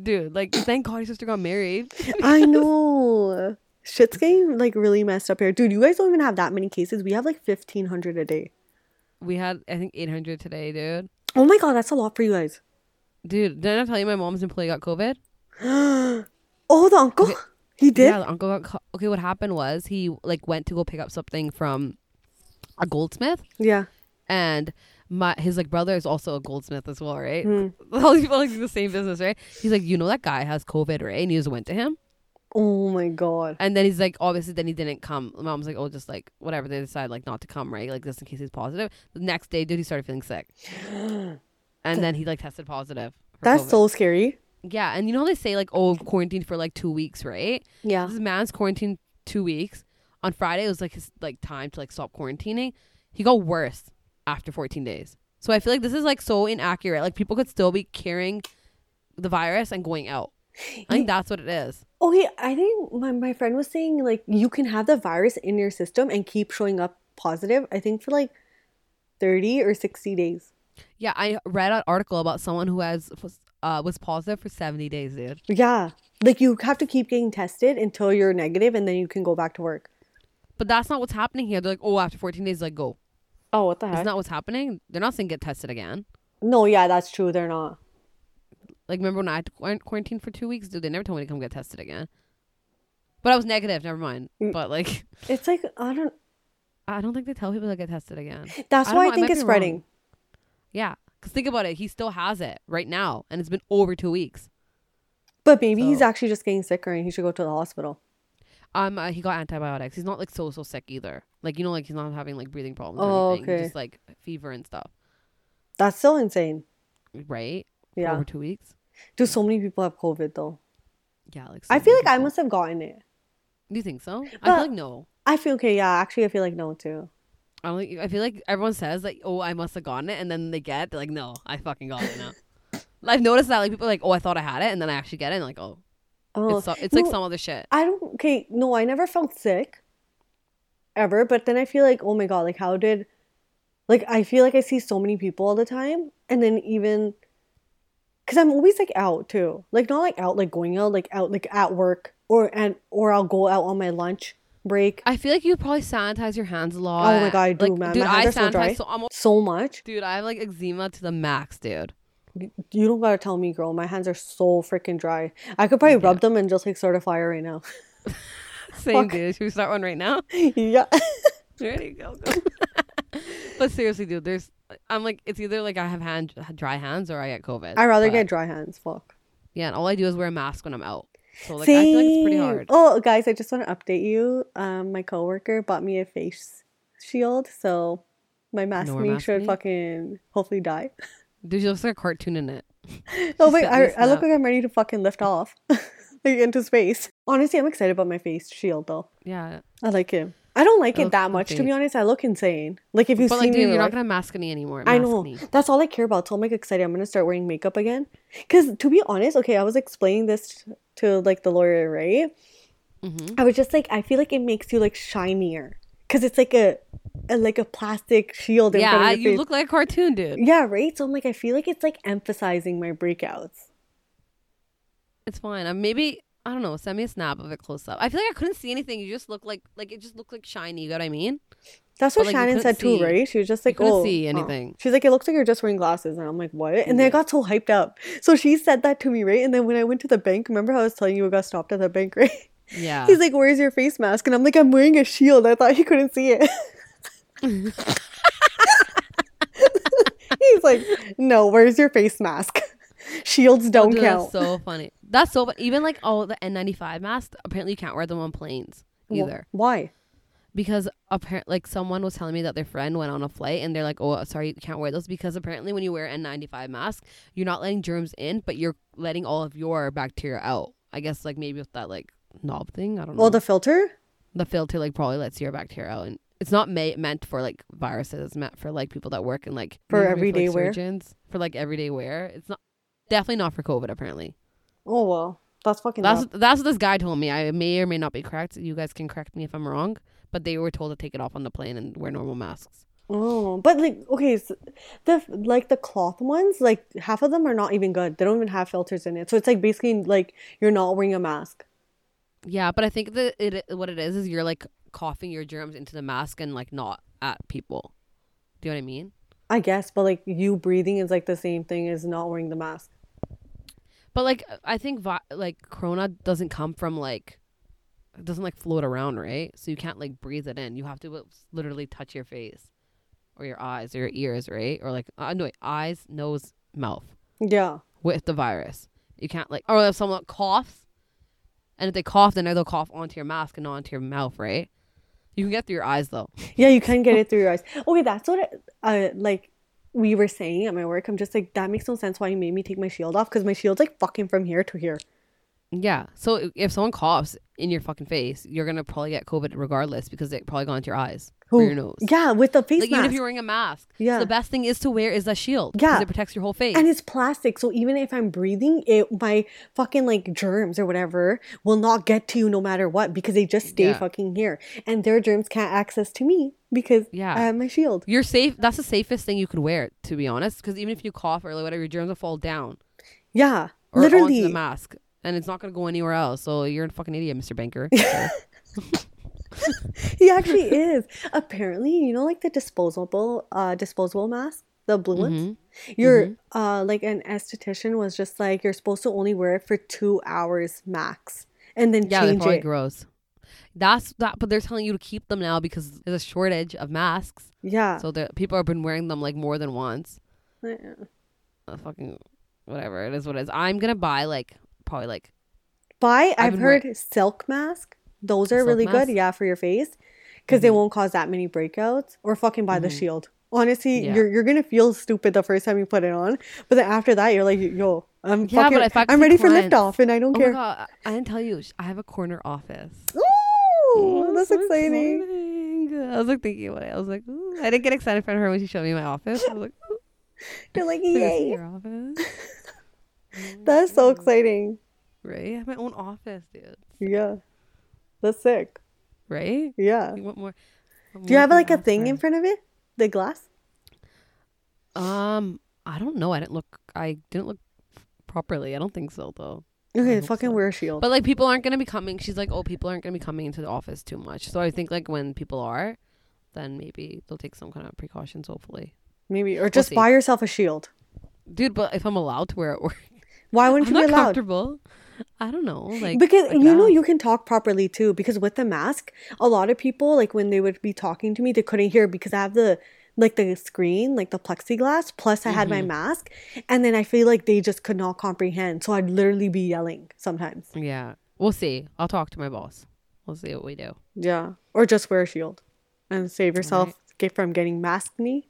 Dude, like, thank God your sister got married. I know. Shit's getting, like, really messed up here. Dude, you guys don't even have that many cases. We have, like, fifteen hundred a day. We had, I think, eight hundred today, dude. Oh, my God. That's a lot for you guys. Dude, didn't I tell you my mom's employee got COVID? Oh, the uncle? Okay. He did? Yeah, the uncle got co- Okay, what happened was he, like, went to go pick up something from a goldsmith. Yeah. And... My his like brother is also a goldsmith as well, right? Mm. All these people like do the same business, right? He's like, you know that guy has COVID, right? And he just went to him. Oh my God. And then he's like, obviously then he didn't come. Mom's like, oh, just like whatever, they decide like not to come, right? Like just in case he's positive. The next day, dude, he started feeling sick. And then he like tested positive. That's COVID. So scary. Yeah. And you know how they say like, oh, quarantined for like two weeks, right? Yeah. This man's quarantined two weeks. On Friday it was like his like time to like stop quarantining. He got worse after fourteen days. So I feel like this is like so inaccurate. Like people could still be carrying the virus and going out. I think that's what it is. Okay, I think my, my friend was saying like you can have the virus in your system and keep showing up positive, I think for like thirty or sixty days. Yeah, I read an article about someone who has uh, was positive for seventy days, dude. Yeah, like you have to keep getting tested until you're negative and then you can go back to work. But that's not what's happening here. They're like, oh, after fourteen days, like go. Oh, what the heck? That's not what's happening. They're not saying get tested again. No, yeah, that's true. They're not. Like, remember when I had to quarantine for two weeks? Dude, they never told me to come get tested again. But I was negative. Never mind. But, like... It's like, I don't... I don't think they tell people to get tested again. That's why I, I think I it's spreading. Wrong. Yeah. Because think about it. He still has it right now. And it's been over two weeks. But maybe so. He's actually just getting sicker and he should go to the hospital. Um, uh, he got antibiotics. He's not like so so sick either. Like you know, like he's not having like breathing problems or oh, anything. Okay. Just like fever and stuff. That's still insane, right? Yeah, for over two weeks. Dude, so many people have COVID though. Yeah, like so I feel like people. I must have gotten it. Do you think so? But I feel like no. I feel okay. Yeah, actually, I feel like no too. I don't like, I feel like everyone says like, oh, I must have gotten it, and then they get they're like, no, I fucking got it now. I've noticed that like people are like, oh, I thought I had it, and then I actually get it, and like, oh. Oh, it's so, it's no, like some other shit. I don't, okay, no, I never felt sick ever, but then I feel like, oh my God, like how did, like I feel like I see so many people all the time, and then even, because I'm always like out too, like not like out, like going out, like out, like at work, or and or I'll go out on my lunch break. I feel like you probably sanitize your hands a lot. Oh my God, I do, like, man. Dude, my hands I are so dry. So, almost, so much. Dude, I have like eczema to the max, dude. You don't gotta tell me, girl. My hands are so freaking dry. I could probably yeah. rub them and just like start a fire right now. Same, dude. Should we start one right now? Yeah. Ready? Go, go. But seriously, dude, there's. I'm like, it's either like I have hand dry hands or I get COVID. I'd rather but... get dry hands. Fuck. Yeah, and all I do is wear a mask when I'm out. So like, Same. I feel like it's pretty hard. Oh, guys, I just want to update you. Um, my coworker bought me a face shield, so my mask no me mask should me? fucking hopefully die. Dude, she looks like a cartoon in it. Oh my! I, I look like I'm ready to fucking lift off like into space. Honestly, I'm excited about my face shield though. Yeah, I like it. I don't like it, it that much, insane. To be honest. I look insane. Like if you but see like, dude, me, you're, you're not like, gonna mask any anymore. Mask I know. Me. That's all I care about. So I'm like excited. I'm gonna start wearing makeup again. Cause to be honest, okay, I was explaining this to like the lawyer, right? Mm-hmm. I was just like, I feel like it makes you like shinier. Cause it's like a, a like a plastic shield in yeah, front of your face. You look like a cartoon, dude. Yeah, right. So I'm like, I feel like it's like emphasizing my breakouts. It's fine. Um, maybe I don't know. Send me a snap of it close up. I feel like I couldn't see anything. You just look like like it just looked like shiny. You know what I mean? That's what but, like, Shannon said see. too, right? She was just like, you couldn't oh, see anything. Huh. She's like, it looks like you're just wearing glasses, and I'm like, what? And yeah. then I got so hyped up. So she said that to me, right? And then when I went to the bank, remember how I was telling you I got stopped at the bank, right? Yeah, he's like, where's your face mask? And I'm like, I'm wearing a shield. I thought you couldn't see it. He's like, no, where's your face mask? Shields don't oh, count. That's so funny. That's so funny. Even like all oh, the N ninety-five masks, apparently you can't wear them on planes either. Wh- why? Because apparently, like, someone was telling me that their friend went on a flight and they're like, oh, sorry, you can't wear those because apparently when you wear an N ninety-five mask, you're not letting germs in, but you're letting all of your bacteria out. I guess, like, maybe with that, like, knob thing. I don't know. Well, the filter? The filter, like, probably lets your bacteria out. And it's not ma- meant for, like, viruses. It's meant for, like, people that work in, like... For everyday for, like, surgeons, wear? For, like, everyday wear. It's not... Definitely not for COVID, apparently. Oh, well. That's fucking That's up. That's what this guy told me. I may or may not be correct. You guys can correct me if I'm wrong. But they were told to take it off on the plane and wear normal masks. Oh, but like, okay, so the like the cloth ones, like half of them are not even good. They don't even have filters in it. So it's like basically like you're not wearing a mask. Yeah, but I think that it what it is is you're like coughing your germs into the mask and like not at people. Do you know what I mean? I guess, but like you breathing is like the same thing as not wearing the mask. But like I think vi- like corona doesn't come from like. It doesn't like float around, right? So you can't like breathe it in. You have to literally touch your face or your eyes or your ears, right? Or like uh, no, wait, eyes, nose, mouth. Yeah. With the virus. You can't like, or if someone coughs and if they cough, then they'll cough onto your mask and not onto your mouth, right? You can get through your eyes though. Yeah, you can get it through your eyes. Okay, that's what it, uh, like we were saying at my work. I'm just like, that makes no sense why you made me take my shield off because my shield's like fucking from here to here. Yeah, so if someone coughs in your fucking face, you're gonna probably get COVID regardless because it probably got into your eyes Who? or your nose. Yeah, with the face like, mask. Even if you're wearing a mask, yeah. So the best thing is to wear is a shield. Yeah, because it protects your whole face and it's plastic. So even if I'm breathing, it my fucking like germs or whatever will not get to you no matter what because they just stay yeah. fucking here and their germs can't access to me because yeah. I have my shield. You're safe. That's the safest thing you could wear, to be honest, because even if you cough or like whatever, your germs will fall down. Yeah, or literally onto the mask. And it's not going to go anywhere else. So you're a fucking idiot, Mister Banker. He actually is. Apparently, you know, like the disposable uh, disposable mask, the blue mm-hmm. ones? You're, mm-hmm. uh, like an esthetician was just like, you're supposed to only wear it for two hours max. And then yeah, change it. Yeah, they're probably gross. That's that, but they're telling you to keep them now because there's a shortage of masks. Yeah. So people have been wearing them like more than once. Yeah. Uh, fucking whatever. It is what it is. I'm going to buy like... Probably like buy I've, I've heard wearing... silk mask those are silk really mask? Good yeah for your face because mm-hmm. they won't cause that many breakouts or fucking buy mm-hmm. the shield honestly yeah. you're you're gonna feel stupid the first time you put it on but then after that you're like yo I'm yeah, fucking but I'm ready clients, for liftoff and I don't oh care my God, I didn't tell you I have a corner office. Ooh, oh that's so exciting. exciting I was like thinking about it. I was like ooh. I didn't get excited in front of her when she showed me my office. I was like ooh. You're like yay your office. That's so exciting. Right? I have my own office, dude. Yeah. That's sick. Right? Yeah. You want more, want Do you have like a thing in front of it? The glass? Um, I don't know. I didn't look I didn't look properly. I don't think so though. Okay, fucking so. Wear a shield. But like people aren't gonna be coming. She's like, oh, people aren't gonna be coming into the office too much. So I think like when people are, then maybe they'll take some kind of precautions, hopefully. Maybe. Or just we'll buy yourself a shield. Dude, but if I'm allowed to wear it at work. Why wouldn't you I'm be allowed? Comfortable. I don't know. Like Because, like you that. Know, you can talk properly too. Because with the mask, a lot of people, like when they would be talking to me, they couldn't hear because I have the, like the screen, like the plexiglass. Plus I had mm-hmm. my mask. And then I feel like they just could not comprehend. So I'd literally be yelling sometimes. Yeah. We'll see. I'll talk to my boss. We'll see what we do. Yeah. Or just wear a shield and save yourself right. from getting masked knee.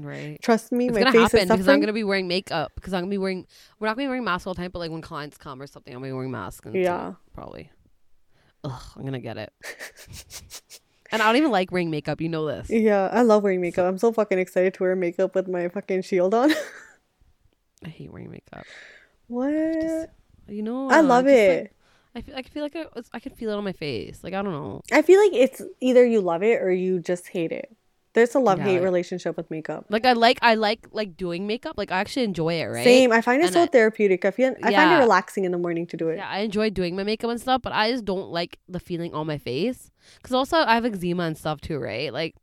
Right. Trust me, it's my gonna face happen is because I'm gonna be wearing makeup. Because I'm gonna be wearing, we're not gonna be wearing masks all the time, but like when clients come or something, I'm gonna be wearing masks. And yeah, probably. Ugh, I'm gonna get it. And I don't even like wearing makeup. You know this. Yeah, I love wearing makeup. So, I'm so fucking excited to wear makeup with my fucking shield on. I hate wearing makeup. What? Just, you know, I love I just, it. Like, I feel, I feel like I, I can feel it on my face. Like I don't know. I feel like it's either you love it or you just hate it. There's a love-hate yeah. relationship with makeup. Like, I like I like, like doing makeup. Like, I actually enjoy it, right? Same. I find it and so I, therapeutic. I, feel, I yeah. find it relaxing in the morning to do it. Yeah, I enjoy doing my makeup and stuff, but I just don't like the feeling on my face. Because also, I have eczema and stuff too, right? Like,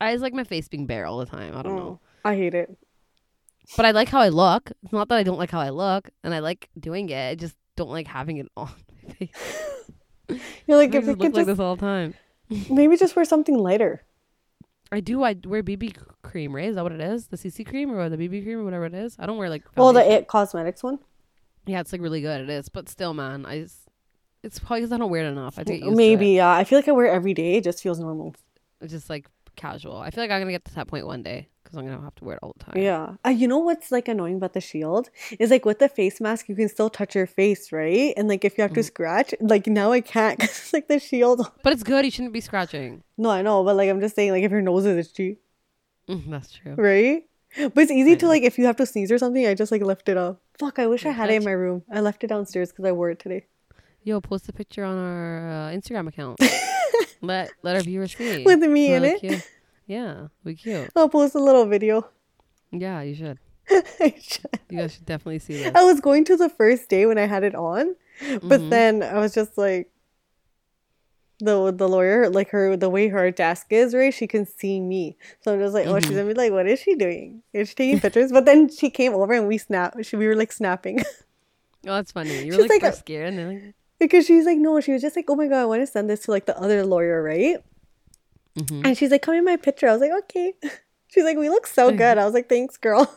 I just like my face being bare all the time. I don't oh, know. I hate it. But I like how I look. It's not that I don't like how I look, and I like doing it. I just don't like having it on my face. You're like, if I just we look could like just, this all the time. Maybe just wear something lighter. I do. I wear B B cream, right? Is that what it is? The C C cream or the B B cream or whatever it is? I don't wear like... Well, the It Cosmetics one? Yeah, it's like really good. It is. But still, man, I just, it's probably because I don't wear it enough. I do get used Maybe, to it. yeah. I feel like I wear it every day. It just feels normal. It's just like casual. I feel like I'm going to get to that point one day because I'm going to have to wear it all the time. Yeah. Uh, you know what's like annoying about the shield? Is like with the face mask, you can still touch your face, right? And like if you have mm-hmm. to scratch, like now I can't because it's like the shield. But it's good. You shouldn't be scratching. No, I know. But like I'm just saying like if your nose is itchy. Mm, that's true. Right? But it's easy I to know. Like if you have to sneeze or something, I just like lift it up. Fuck, I wish I had it in my room. I left it downstairs because I wore it today. Yo, post a picture on our uh, Instagram account. let let our viewers see. With me We're in like it. Cute. Yeah, we cute. I'll post a little video. Yeah, you should. I should. You guys should definitely see this. I was going to the first day when I had it on, but mm-hmm. then I was just like, the the lawyer, like her, the way her desk is, right? She can see me, so I'm just like, oh, mm-hmm. she's gonna be like, what is she doing? Is she taking pictures? But then she came over and we snapped. She we were like snapping. Oh, that's funny. You were she's like, like scared, and then like... because she's like, no, she was just like, oh my god, I want to send this to like the other lawyer, right? Mm-hmm. And she's like, come in my picture. I was like, okay. She's like, we look so good. I was like, thanks, girl.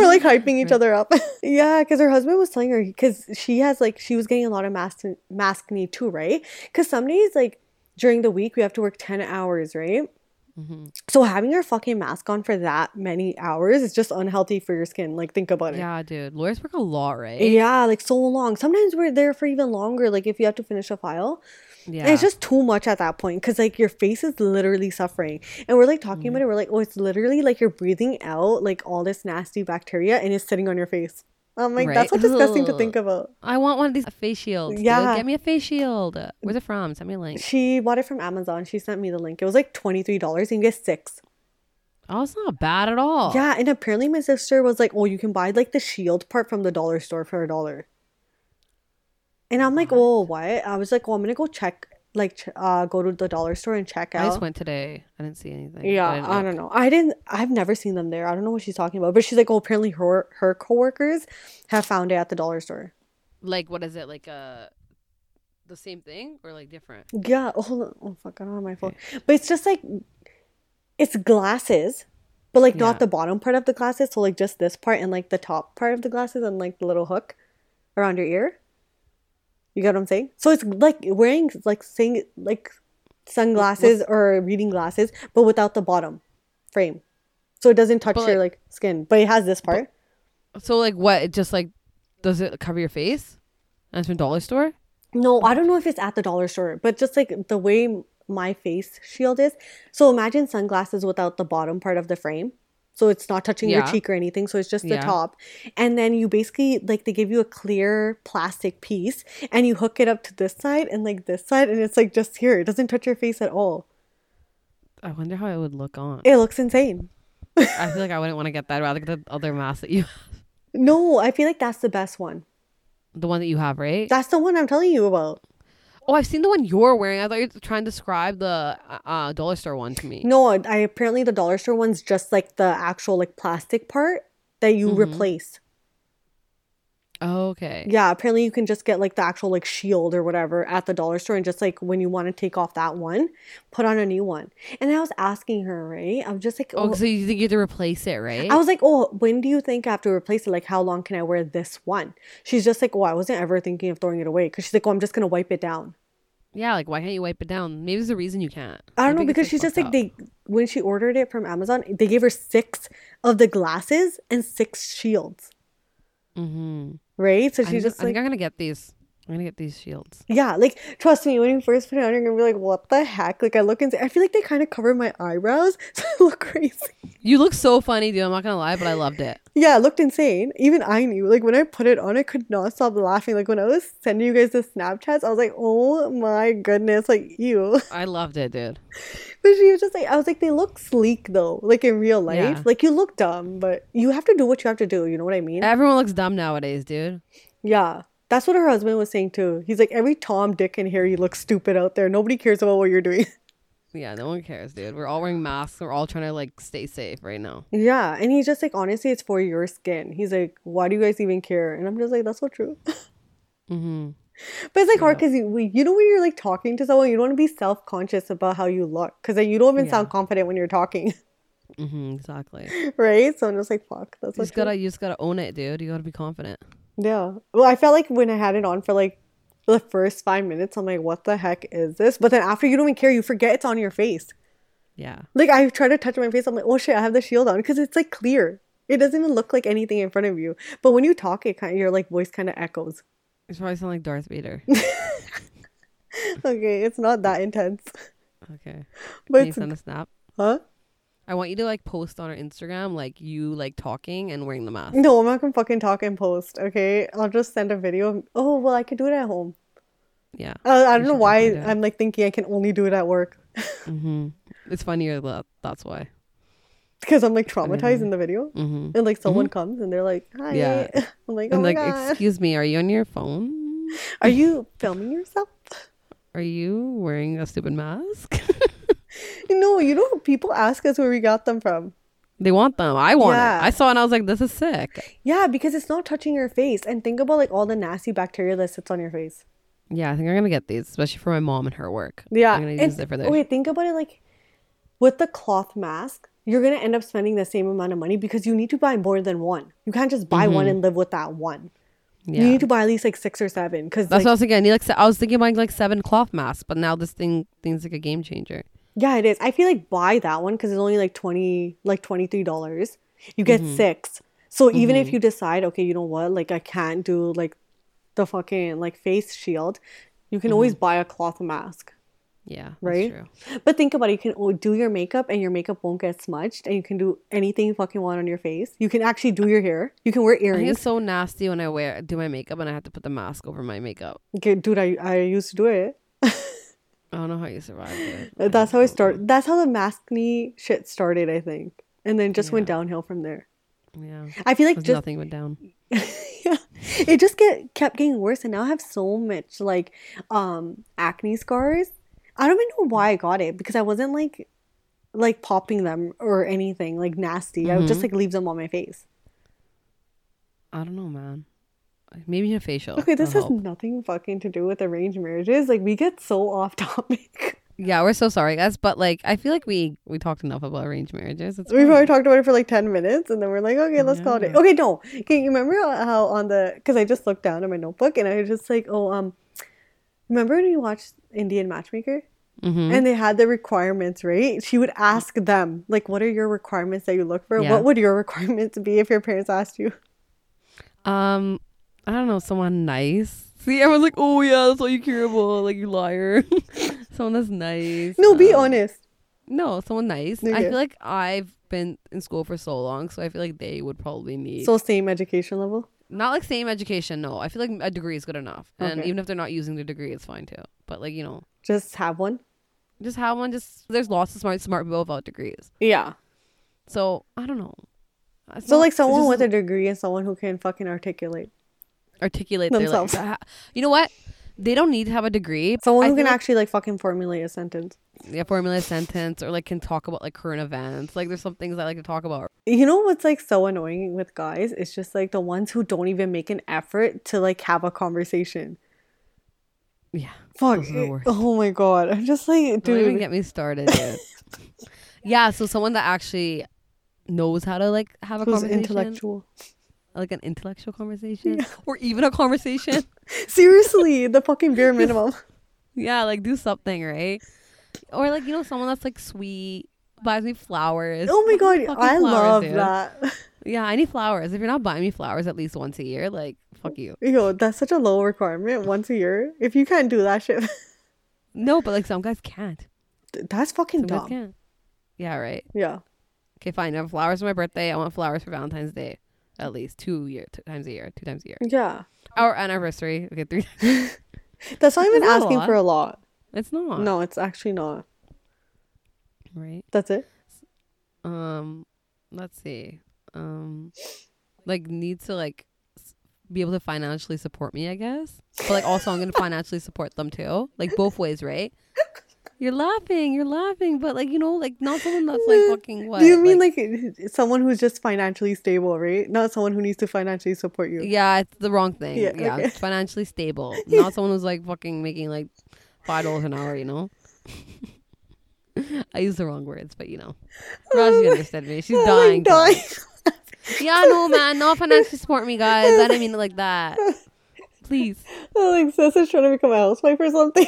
We're like hyping each other up. Yeah, because her husband was telling her, because she has like, she was getting a lot of mask mask need too, right? Because some days like during the week we have to work ten hours, right? Mm-hmm. So having your fucking mask on for that many hours is just unhealthy for your skin. Like think about it. Yeah, dude. Lawyers work a lot, right? Yeah, like so long. Sometimes we're there for even longer. Like if you have to finish a file. Yeah. And it's just too much at that point because like your face is literally suffering and we're like talking mm. about it. We're like, oh, it's literally like you're breathing out like all this nasty bacteria and it's sitting on your face. I'm like, right? That's what disgusting Ugh. to think about. I want one of these face shields. Yeah. Dude. Get me a face shield. Where's it from? Send me a link. She bought it from Amazon. She sent me the link. It was like twenty-three dollars. You can get six. Oh, it's not bad at all. Yeah. And apparently my sister was like, oh, you can buy like the shield part from the dollar store for a dollar. And I'm like, oh, what? I was like, well, I'm going to go check, like, uh, go to the dollar store and check out. I just went today. I didn't see anything. Yeah, I, I don't know. I didn't, I've never seen them there. I don't know what she's talking about. But she's like, oh, apparently her, her coworkers have found it at the dollar store. Like, what is it? Like, uh, the same thing or like different? Yeah. Oh, hold on. Oh, fuck. I don't have my phone. Okay. But it's just like, it's glasses, but like yeah. not the bottom part of the glasses. So like just this part and like the top part of the glasses and like the little hook around your ear. You get what I'm saying? So it's like wearing like saying like sunglasses or reading glasses, but without the bottom frame, so it doesn't touch but your like, like skin. But it has this part. But, so like what? It just like does it cover your face? And it's from dollar store? No, I don't know if it's at the dollar store, but just like the way my face shield is. So imagine sunglasses without the bottom part of the frame. So it's not touching yeah. your cheek or anything. So it's just the yeah. top. And then you basically, like, they give you a clear plastic piece. And you hook it up to this side and, like, this side. And it's, like, just here. It doesn't touch your face at all. I wonder how it would look on. It looks insane. I feel like I wouldn't want to get that. Rather than the other mask that you have. No, I feel like that's the best one. The one that you have, right? That's the one I'm telling you about. Oh, I've seen the one you're wearing. I thought you were trying to describe the uh, dollar store one to me. No, I apparently the dollar store one's just like the actual like plastic part that you mm-hmm. replace. Oh, okay. Yeah, apparently you can just get like the actual like shield or whatever at the dollar store and just like when you want to take off that one, put on a new one. And I was asking her, right? I'm just like... Oh, oh, so you think you have to replace it, right? I was like, oh, when do you think I have to replace it? Like, how long can I wear this one? She's just like, oh, I wasn't ever thinking of throwing it away because she's like, oh, I'm just going to wipe it down. Yeah, like why can't you wipe it down? Maybe there's a reason you can't. I don't know because she's just like they when she ordered it from Amazon, they gave her six of the glasses and six shields. Mm-hmm. Right? So she's just like, I think I'm gonna get these. I'm gonna get these shields. Yeah, like trust me, when you first put it on, you're gonna be like, what the heck? Like I look and I feel like they kind of cover my eyebrows, so I look crazy. You look so funny, dude. I'm not gonna lie, but I loved it. Yeah, it looked insane. Even I knew. Like when I put it on, I could not stop laughing. Like when I was sending you guys the Snapchats, I was like, oh my goodness, like ew. I loved it, dude. But she was just like, I was like, they look sleek though. Like in real life, yeah. Like you look dumb, but you have to do what you have to do. You know what I mean? Everyone looks dumb nowadays, dude. Yeah. That's what her husband was saying too. He's like, every Tom, Dick, and Harry looks stupid out there. Nobody cares about what you're doing. Yeah, no one cares, dude. We're all wearing masks. We're all trying to like stay safe right now. Yeah, and he's just like, honestly, it's for your skin. He's like, why do you guys even care? And I'm just like, that's so true. Mm-hmm. But it's like yeah. hard because you, you know when you're like talking to someone, you don't want to be self-conscious about how you look because like, you don't even yeah. sound confident when you're talking. Mm-hmm, exactly. Right? So I'm just like, fuck. That's you, just gotta, you just gotta own it, dude. You gotta be confident. Yeah. Well, I felt like when I had it on for like the first five minutes, I'm like, what the heck is this? But then after you don't even care, you forget it's on your face. Yeah. Like I try to touch my face. I'm like, oh shit, I have the shield on because it's like clear. It doesn't even look like anything in front of you. But when you talk, it kind of, your like voice kind of echoes. It's probably sound like Darth Vader. Okay, it's not that intense. Okay. But can you send a snap? Huh? I want you to like post on our Instagram like you like talking and wearing the mask. No, I'm not gonna fucking talk and post. Okay, I'll just send a video. Oh well, I could do it at home. Yeah. Uh, I don't know why do I'm like thinking I can only do it at work. Mm-hmm. It's funnier that that's why. Because I'm like traumatized in the video, mm-hmm. and like someone mm-hmm. comes and they're like, "Hi," yeah. I'm like, "Oh and, my like, god!" Excuse me, are you on your phone? Are you filming yourself? Are you wearing a stupid mask? You know, you know, people ask us where we got them from. They want them. I want yeah. it. I saw it and I was like, "This is sick." Yeah, because it's not touching your face, and think about like all the nasty bacteria that sits on your face. Yeah, I think I'm gonna get these, especially for my mom and her work. Yeah, I'm gonna use and, it for this. Wait, think about it. Like with the cloth mask, you're going to end up spending the same amount of money because you need to buy more than one. You can't just buy mm-hmm. one and live with that one. Yeah. You need to buy at least like six or seven. Cause that's like, what I was thinking. I, need like, I was thinking about like seven cloth masks, but now this thing thing's like a game changer. Yeah, it is. I feel like buy that one because it's only like twenty, like twenty-three dollars. You get mm-hmm. six. So even mm-hmm. if you decide, okay, you know what? Like I can't do like the fucking like face shield. You can mm-hmm. always buy a cloth mask. Yeah, right. That's true. But think about it. You can do your makeup and your makeup won't get smudged, and you can do anything you fucking want on your face. You can actually do your hair. You can wear earrings. I think it's so nasty when I wear do my makeup and I have to put the mask over my makeup. Okay, dude, I I used to do it. I don't know how you survived it. That's how I started. That's how the maskne shit started, I think, and then just yeah. went downhill from there. Yeah, I feel like just nothing went down. Yeah, it just get kept getting worse, and now I have so much like um acne scars. I don't even know why I got it because I wasn't like like popping them or anything like nasty. Mm-hmm. I would just like leave them on my face. I don't know, man. Maybe a facial. Okay, this has help. nothing fucking to do with arranged marriages. Like we get so off topic. Yeah, we're so sorry, guys. But like, I feel like we we talked enough about arranged marriages. It's We've funny. already talked about it for like ten minutes, and then we're like, okay, let's yeah. call it. Okay, no. Okay, you remember how on the because I just looked down at my notebook and I was just like, oh, um, remember when we watched Indian Matchmaker? Mm-hmm. And they had the requirements, right? She would ask them, like, what are your requirements that you look for? Yeah. What would your requirements be if your parents asked you? Um, I don't know, someone nice. See, everyone's like, oh, yeah, that's all you care about. Like, you liar. Someone that's nice. No, um, be honest. No, someone nice. Okay. I feel like I've been in school for so long, so I feel like they would probably need... So same education level? Not like same education, no. I feel like a degree is good enough. And okay. even if they're not using their degree, it's fine too. But like, you know. Just have one? Just have one. Just There's lots of smart smart people without degrees. Yeah. So, I don't know. It's so not, like someone just, with a degree and someone who can fucking articulate. Articulate themselves. Their, like, you know what? They don't need to have a degree. Someone I who can like, actually like fucking formulate a sentence. Yeah, formulate a sentence or like can talk about like current events. Like there's some things I like to talk about. You know what's like so annoying with guys? It's just like the ones who don't even make an effort to like have a conversation. Yeah. Fuck. Oh my god. I'm just like, dude. Don't even get me started. Yeah. So someone that actually knows how to like have a Who's conversation. Intellectual. Like an intellectual conversation, yeah. Or even a conversation. Seriously, the fucking bare minimum. Yeah, like do something, right? Or like, you know, someone that's like sweet, buys me flowers. Oh my god, I flowers, love dude. That. Yeah, I need flowers. If you're not buying me flowers at least once a year, like fuck you. Yo, that's such a low requirement. Once a year, if you can't do that shit. No, but like some guys can't. Th- that's fucking some dumb. Can't. Yeah, right. Yeah. Okay, fine. I have flowers for my birthday. I want flowers for Valentine's Day. At least two year, two times a year, two times a year. Yeah. Our anniversary. Okay, three. That's not even asking a for a lot. It's not. No, it's actually not. Right. That's it. Um, let's see. Um, like need to like be able to financially support me, I guess. But like also I'm gonna financially support them too, like both ways, right? You're laughing, you're laughing, but like, you know, like not someone that's like fucking what? Do you mean like, like someone who's just financially stable, right? Not someone who needs to financially support you. Yeah, it's the wrong thing. Yeah, yeah okay. It's financially stable. Not someone who's like fucking making like five dollars an hour, you know? I use the wrong words, but you know. Rajdeep understood me. She's dying. dying. Yeah, no, man. Not financially support me, guys. I didn't mean it like that. Please. Oh, like Sessa's trying to become a housewife or something.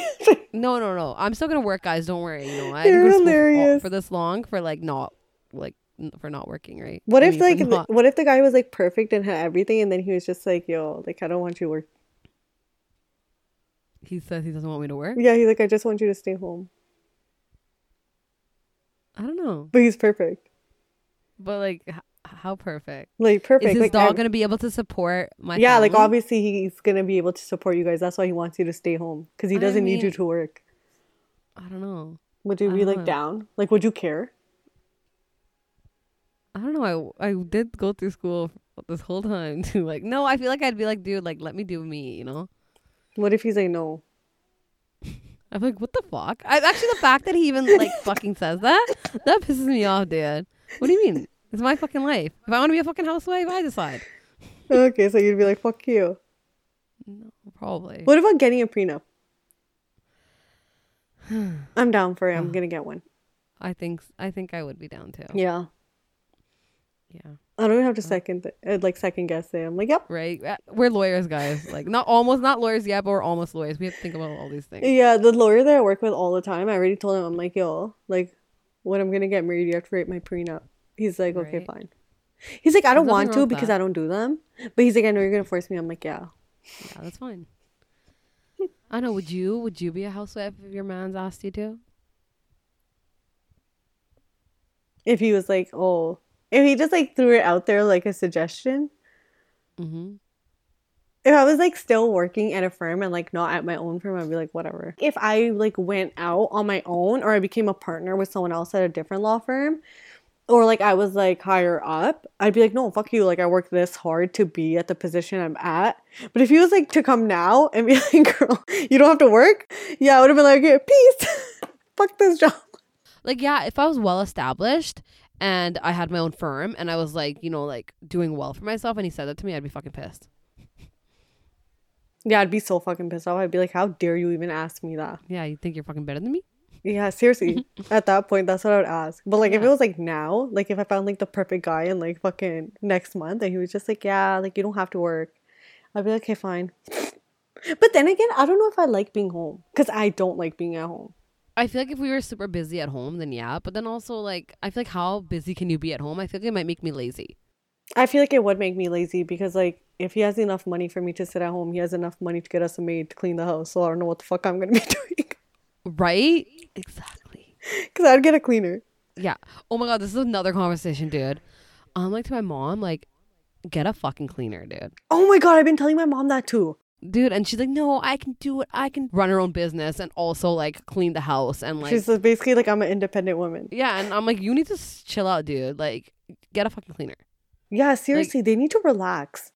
No, no, no. I'm still gonna work, guys. Don't worry. You know, I You're hilarious. For, for this long for like not like for not working, right? What I if mean, like not- what if the guy was like perfect and had everything, and then he was just like, "Yo, like I don't want you to work." He says he doesn't want me to work. Yeah, he's like, "I just want you to stay home." I don't know. But he's perfect. But like. How perfect? Like perfect. Is his like, dog I'm, gonna be able to support my? Yeah, family? Like obviously he's gonna be able to support you guys. That's why he wants you to stay home because he doesn't I mean, need you to work. I don't know. Would you I be like know. down? Like, would you care? I don't know. I I did go through school this whole time too. Like, no, I feel like I'd be like, dude, like let me do me, you know. What if he's like no? I'm like, what the fuck? I actually the fact that he even like fucking says that that pisses me off, dude. What do you mean? It's my fucking life. If I want to be a fucking housewife, I decide. Okay, so you'd be like, fuck you. No, probably. What about getting a prenup? I'm down for it. I'm going to get one. I think I think I would be down too. Yeah. Yeah. I don't even have to second, th- like second guess it. I'm like, yep. Right. We're lawyers, guys. Like not almost, not lawyers yet, but we're almost lawyers. We have to think about all these things. Yeah. The lawyer that I work with all the time, I already told him, I'm like, yo, like when I'm going to get married, you have to write my prenup. He's like, okay, right. Fine. He's like, I don't want to because that. I don't do them. But he's like, I know you're going to force me. I'm like, yeah. Yeah, that's fine. I know. Would you, would you be a housewife if your man's asked you to? If he was like, oh, if he just like threw it out there like a suggestion. Mm-hmm. If I was like still working at a firm and like not at my own firm, I'd be like, whatever. If I like went out on my own or I became a partner with someone else at a different law firm, or like I was like higher up, I'd be like, no, fuck you. Like I worked this hard to be at the position I'm at. But if he was like to come now and be like, girl, you don't have to work. Yeah, I would have been like, okay, peace. Fuck this job. Like, yeah, if I was well established and I had my own firm and I was like, you know, like doing well for myself and he said that to me, I'd be fucking pissed. Yeah, I'd be so fucking pissed off. I'd be like, how dare you even ask me that? Yeah, you think you're fucking better than me? Yeah, seriously. At that point, that's what I would ask. But like, yeah. If it was like now, like if I found like the perfect guy in like fucking next month and he was just like, yeah, like you don't have to work, I'd be like, okay, fine. But then again, I don't know if I like being home because I don't like being at home. I feel like if we were super busy at home, then yeah. But then also like, I feel like how busy can you be at home? I feel like it might make me lazy. I feel like it would make me lazy because like if he has enough money for me to sit at home, he has enough money to get us a maid to clean the house. So I don't know what the fuck I'm going to be doing. Right? Exactly. Because I'd get a cleaner. Yeah. Oh my god, this is another conversation, dude. I'm like to my mom, like, get a fucking cleaner, dude. Oh my god, I've been telling my mom that too. Dude, and she's like, no, I can do it. I can run her own business and also like clean the house and like. She's basically like, I'm an independent woman. Yeah, and I'm like, you need to chill out, dude. Like, get a fucking cleaner. Yeah, seriously, like, they need to relax.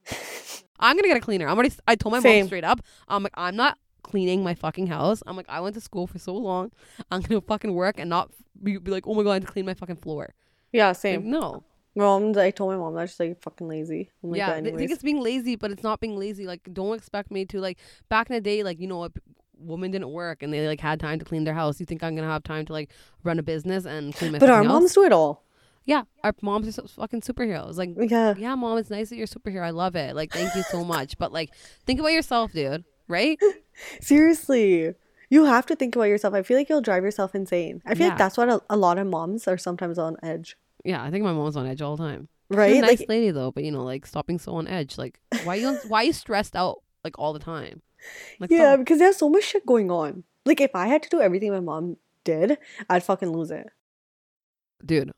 I'm gonna get a cleaner. I'm already. I told my Same. mom straight up. I'm like, I'm not cleaning my fucking house. I'm like, I went to school for so long. I'm gonna fucking work and not be, be like, oh my god, I have to clean my fucking floor. Yeah, same. Like, no. Mom, I told my mom that she's like fucking lazy. I'm like, yeah, I think it's being lazy, but it's not being lazy. Like, don't expect me to like. Back in the day, like you know, a woman didn't work and they like had time to clean their house. You think I'm gonna have time to like run a business and clean my? But our moms house? do it all. Yeah, our moms are so fucking superheroes. Like, yeah. yeah, mom, it's nice that you're a superhero. I love it. Like, thank you so much. But like, think about yourself, dude. Right? Seriously, you have to think about yourself. I feel like you'll drive yourself insane. I feel yeah. like that's what a, a lot of moms are sometimes on edge. Yeah, I think my mom's on edge all the time. Right? She's a nice like, lady though, but you know, like stopping so on edge. Like, why you why are you stressed out like all the time? Like, yeah, stop. Because there's so much shit going on. Like, if I had to do everything my mom did, I'd fucking lose it, dude.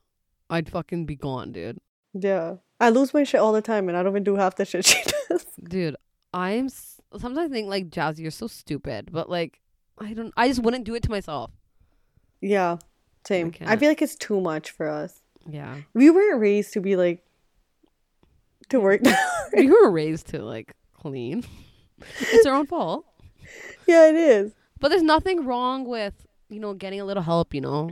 I'd fucking be gone, dude. Yeah, I lose my shit all the time, and I don't even do half the shit she does, dude. I'm. S- Sometimes I think like, Jazzy, you're so stupid, but like, I don't, I just wouldn't do it to myself. Yeah, same. I, I feel like it's too much for us. Yeah. We weren't raised to be like, to work. We were raised to like clean. It's our own fault. Yeah, it is. But there's nothing wrong with you know, getting a little help, you know.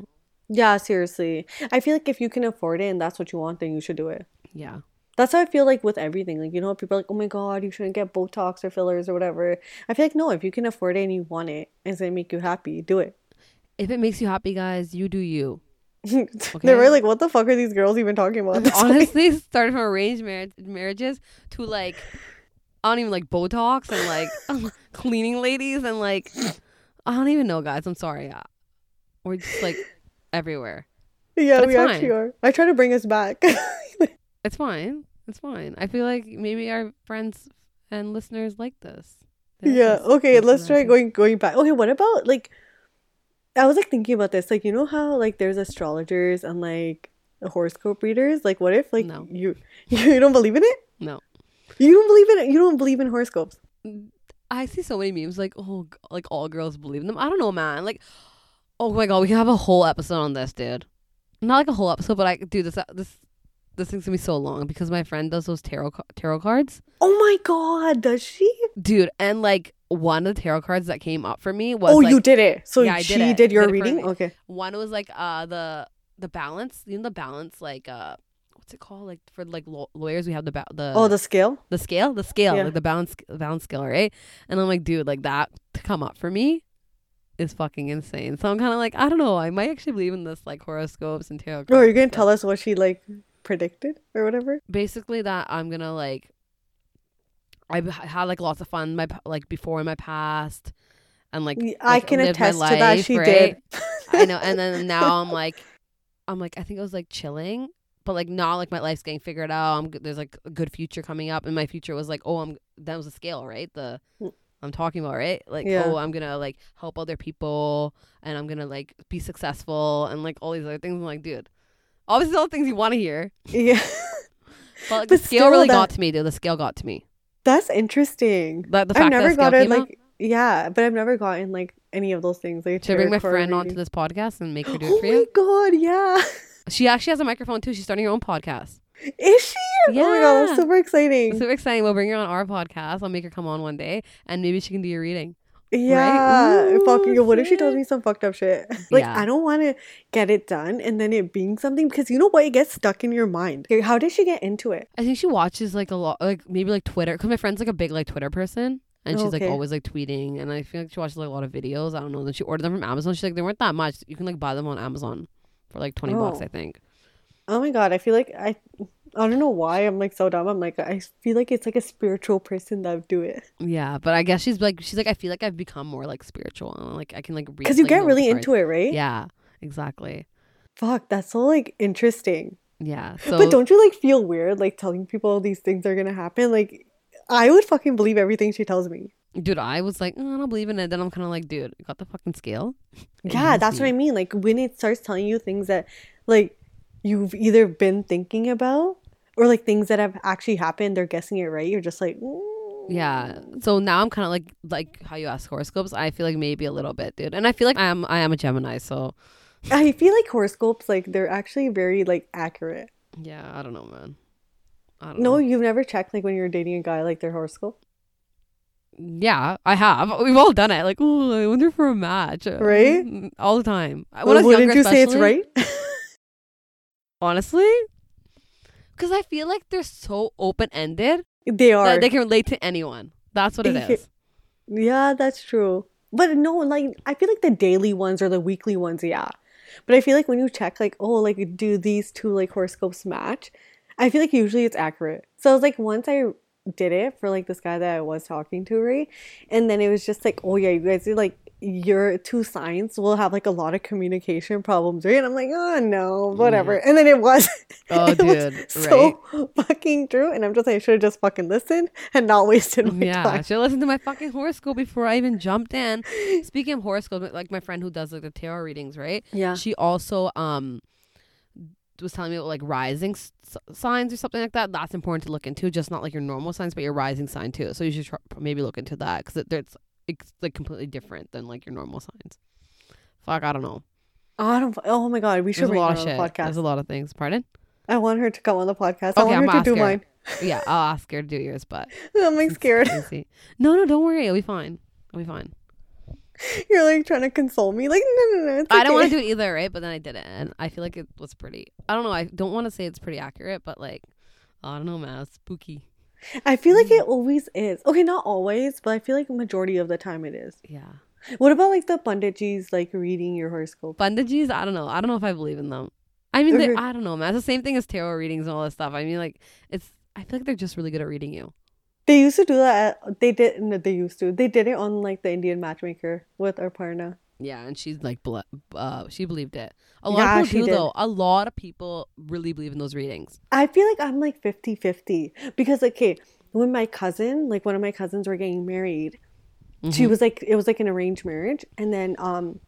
Yeah, seriously. I feel like if you can afford it and that's what you want, then you should do it. Yeah. That's how I feel like with everything. Like, you know, people are like, oh my God, you shouldn't get Botox or fillers or whatever. I feel like, no, if you can afford it and you want it and it's going to make you happy, do it. If it makes you happy, guys, you do you. Okay? They were like, what the fuck are these girls even talking about? Honestly, it started from arranged marriage, marriages to like, I don't even like Botox and like cleaning ladies and like, I don't even know, guys. I'm sorry. We're just like everywhere. Yeah, we fine. actually are. I try to bring us back. It's fine. It's fine. I feel like maybe our friends and listeners like this. They're yeah. Just, okay. Let's try going going back. Okay. What about like, I was like thinking about this. Like, you know how like there's astrologers and like horoscope readers. Like, what if like no. you you don't believe in it? No. You don't believe in it. You don't believe in horoscopes. I see so many memes like, oh, like all girls believe in them. I don't know, man. Like, oh my God, we can have a whole episode on this, dude. Not like a whole episode, but I do this this. This thing's gonna be so long because my friend does those tarot tarot cards. Oh my God, does she? Dude, and like one of the tarot cards that came up for me was oh, like, you did it. So yeah, she did, it. did your did reading? Okay. One was like uh the the balance, you know the balance like uh what's it called? Like for like law- lawyers we have the ba- the oh the scale? The scale? The scale, yeah. Like the balance the balance scale, right? And I'm like, dude, like that to come up for me is fucking insane. So I'm kind of like, I don't know, I might actually believe in this like horoscopes and tarot cards. Oh, you're going to tell us what she like predicted or whatever? Basically that I'm gonna like I've had like lots of fun my like before in my past and like I like, can attest life, to that she right? did. I know, and then now I'm like I'm like I think I was like chilling but like not like my life's getting figured out. I'm there's like a good future coming up and my future was like oh I'm that was a scale right the I'm talking about right like yeah. oh I'm gonna like help other people and I'm gonna like be successful and like all these other things. I'm like dude obviously, all the things you want to hear. Yeah. But, like, but the scale really that, got to me, dude. The scale got to me. That's interesting. But the fact I've never that gotten, like, out? yeah, but I've never gotten, like, any of those things. Like, should I bring my friend reading. onto this podcast and make her do it oh for you? Oh, my God, yeah. She actually has a microphone, too. She's starting her own podcast. Is she? Yeah. Oh, my God, that's super exciting. It's super exciting. We'll bring her on our podcast. I'll make her come on one day, and maybe she can do your reading. Yeah, right? Fucking. What if she tells me some fucked up shit? Like, yeah. I don't want to get it done and then it being something because you know what? It gets stuck in your mind. How did she get into it? I think she watches like a lot, like maybe like Twitter because my friend's like a big like Twitter person and she's okay. like always like tweeting and I feel like she watches like a lot of videos. I don't know. Then she ordered them from Amazon. She's like, they weren't that much. You can like buy them on Amazon for like twenty oh. bucks, I think. Oh my God, I feel like I. I don't know why I'm like so dumb. I'm like, I feel like it's like a spiritual person that would do it. Yeah, but I guess she's like, she's like, I feel like I've become more like spiritual. And like I can like read. Because you like, get really cards. into it, right? Yeah, exactly. Fuck, that's so like interesting. Yeah. So, but don't you like feel weird like telling people these things are going to happen? Like I would fucking believe everything she tells me. Dude, I was like, mm, I don't believe in it. Then I'm kind of like, dude, you got the fucking scale? Yeah, that's what I mean. Like when it starts telling you things that like you've either been thinking about. Or, like, things that have actually happened, they're guessing it right. You're just like, ooh. Yeah. So now I'm kind of like, like how you ask horoscopes. I feel like maybe a little bit, dude. And I feel like I am, I am a Gemini, so. I feel like horoscopes, like, they're actually very, like, accurate. Yeah, I don't know, man. I don't no, know. You've never checked, like, when you're dating a guy, like, their horoscope? Yeah, I have. We've all done it. Like, oh, I wonder for a match. Right? All the time. Well, when I was wouldn't younger, you say it's right? Honestly? Because I feel like they're so open-ended. They are. That they can relate to anyone. That's what it is. Yeah, that's true. But no, like, I feel like the daily ones or the weekly ones, yeah. But I feel like when you check, like, oh, like, do these two, like, horoscopes match? I feel like usually it's accurate. So I was like, once I did it for, like, this guy that I was talking to, right? And then it was just like, oh, yeah, you guys, like, your two signs will have like a lot of communication problems, right? And I'm like, oh no, whatever. Yeah. And then it was oh it dude was so right? fucking true. And I'm just like, I should have just fucking listened and not wasted my yeah, time. Yeah, I should have listened to my fucking horoscope before I even jumped in. Speaking of horoscopes, like my friend who does like the tarot readings, right? Yeah. She also um was telling me about like rising s- signs or something like that. That's important to look into, just not like your normal signs, but your rising sign too. So you should try- maybe look into that because it, it's it's like completely different than like your normal signs. Fuck, I don't know. I don't. Oh my God, we should bring her on the podcast. There's a lot of things. Pardon? I want her to come on the podcast. Okay, I want I'm her to do her. mine. Yeah, I'll ask her to do yours, but I'm like scared. No, no, don't worry. It'll be fine. It'll be fine. You're like trying to console me, like no, no, no. It's okay. I don't want to do it either, right? But then I did it, and I feel like it was pretty. I don't know. I don't want to say it's pretty accurate, but like, I don't know, man. It's spooky. I feel like it always is. Okay, not always, but I feel like majority of the time it is. Yeah. What about like the Panditji's like reading your horoscope? Panditji's, I don't know. I don't know if I believe in them. I mean, they, I don't know, man. It's the same thing as tarot readings and all this stuff. I mean, like it's. I feel like they're just really good at reading you. They used to do that. At, they did. No, they used to. They did it on like the Indian Matchmaker with Aparna. Yeah, and she's like, uh, she believed it. A lot yeah, of people do, though. A lot of people really believe in those readings. I feel like I'm like fifty-fifty because, okay, when my cousin, like one of my cousins were getting married, mm-hmm. she was like, it was like an arranged marriage. And then um,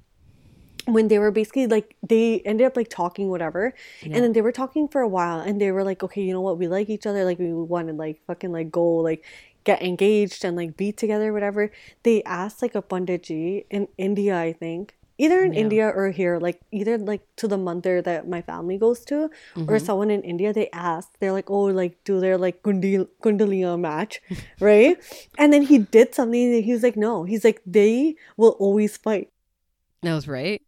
when they were basically like, they ended up like talking, whatever. Yeah. And then they were talking for a while and they were like, okay, you know what? We like each other. Like we want to like fucking like go like get engaged and like be together, whatever. They asked like a Panditji in India, I think, either in yeah. India or here, like either like to the mandir that my family goes to, mm-hmm. or someone in India. They asked, they're like, oh, like do their like kundal- kundali match, right? And then he did something. And he was like, no, he's like, they will always fight. That was right.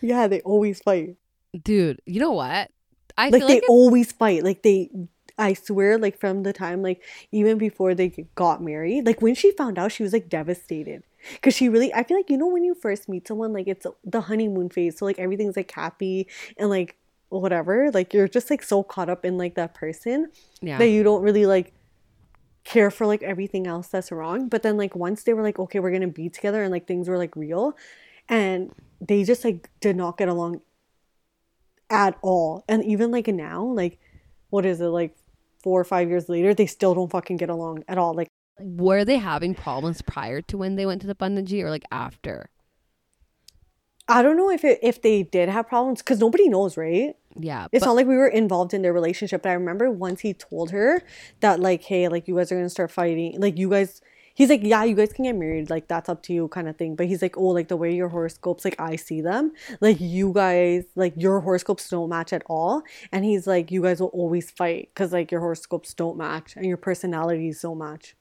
Yeah, they always fight, dude. You know what? I like feel they like always fight. Like they. I swear, like, from the time, like, even before they got married, like, when she found out, she was, like, devastated. Because she really, I feel like, you know, when you first meet someone, like, it's the honeymoon phase. So, like, everything's, like, happy and, like, whatever. Like, you're just, like, so caught up in, like, that person yeah. that you don't really, like, care for, like, everything else that's wrong. But then, like, once they were, like, okay, we're going to be together and, like, things were, like, real. And they just, like, did not get along at all. And even, like, now, like, what is it, like, four or five years later, they still don't fucking get along at all. Like, were they having problems prior to when they went to the Panditji or like after? I don't know if it, if they did have problems because nobody knows, right? Yeah. It's but- not like we were involved in their relationship. But I remember once he told her that like, hey, like you guys are going to start fighting. Like you guys, he's like, yeah, you guys can get married. Like that's up to you kind of thing. But he's like, oh, like the way your horoscopes, like I see them. Like you guys, like your horoscopes don't match at all. And he's like, you guys will always fight because like your horoscopes don't match and your personalities don't match.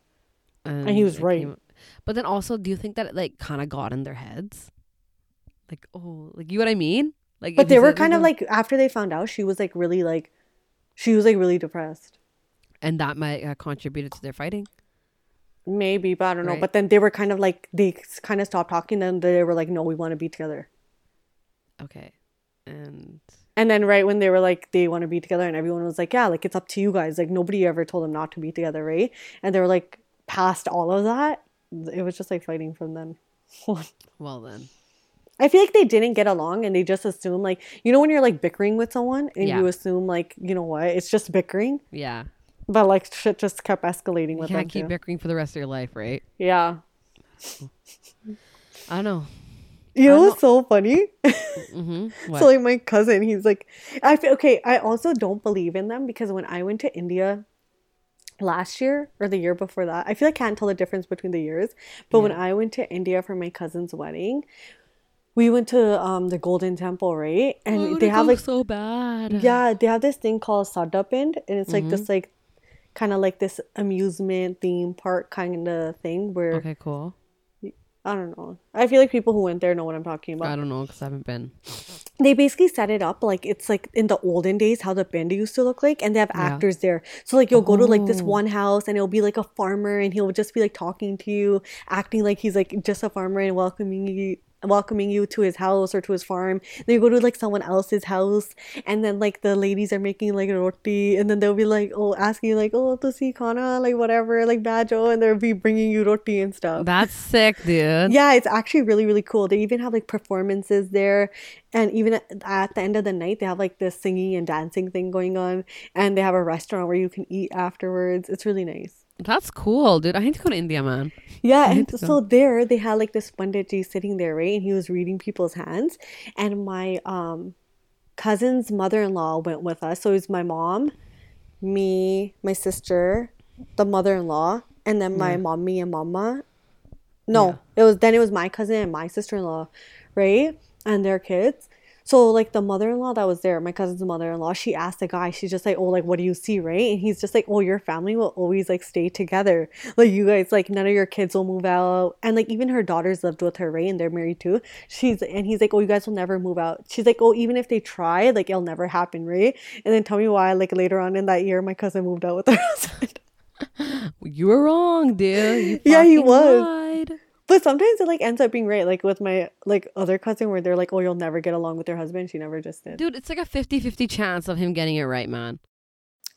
Um, and he was right. Came... But then also, do you think that it like kind of got in their heads? Like, oh, like you know what I mean? Like, but they were kind of like, after they found out, she was like really like, she was like really depressed. And that might have contributed to their fighting. Maybe, but I don't know. Right. But then they were kind of like, they kind of stopped talking and they were like, no, we want to be together. Okay. And and then right when they were like, they want to be together and everyone was like, yeah, like it's up to you guys. Like nobody ever told them not to be together, right? And they were like, past all of that, it was just like fighting from them. Well then. I feel like they didn't get along and they just assume like, you know when you're like bickering with someone and yeah. you assume like, you know what, it's just bickering. Yeah. But, like, shit just kept escalating with them, You can't them keep too. bickering for the rest of your life, right? Yeah. I know. You know what's so funny? Mm-hmm. What? So, like, my cousin, he's like... I feel, okay, I also don't believe in them because when I went to India last year or the year before that... I feel like I can't tell the difference between the years. But yeah. when I went to India for my cousin's wedding... We went to um, the Golden Temple, right? And oh, they have, like... so bad. Yeah, they have this thing called Sadhapind. And it's, like, mm-hmm. this, like... kind of like this amusement theme park kind of thing where... Okay, cool. I don't know. I feel like people who went there know what I'm talking about. I don't know because I haven't been. They basically set it up like it's like in the olden days how the Pind used to look like and they have yeah. actors there. So like you'll go oh. to like this one house and it'll be like a farmer and he'll just be like talking to you, acting like he's like just a farmer and welcoming you. welcoming you to his house or to his farm. They go to like someone else's house and then like the ladies are making like roti and then they'll be like oh asking you like oh tusi khana like whatever like bajo and they'll be bringing you roti and stuff. That's sick, dude. Yeah, it's actually really really cool. They even have like performances there and even at the end of the night they have like this singing and dancing thing going on and they have a restaurant where you can eat afterwards. It's really nice. That's cool, dude. I need to go to India, man. Yeah, and so there they had like this Panditji sitting there, right? And he was reading people's hands. And my um, cousin's mother-in-law went with us. So it was my mom, me, my sister, the mother-in-law, and then my yeah. mommy and mama. No, yeah. it was then it was my cousin and my sister-in-law, right? And their kids. So, like, the mother-in-law that was there, my cousin's mother-in-law, she asked the guy, she's just like, oh, like, what do you see, right? And he's just like, oh, your family will always, like, stay together. Like, you guys, like, none of your kids will move out. And, like, even her daughters lived with her, right? And they're married, too. She's, and he's like, oh, you guys will never move out. She's like, oh, even if they try, like, it'll never happen, right? And then tell me why, like, later on in that year, my cousin moved out with her husband. You were wrong, dude. You yeah, he was. Lied. But sometimes it, like, ends up being right. Like, with my, like, other cousin where they're like, oh, you'll never get along with your husband. She never just did. Dude, it's like a fifty-fifty chance of him getting it right, man.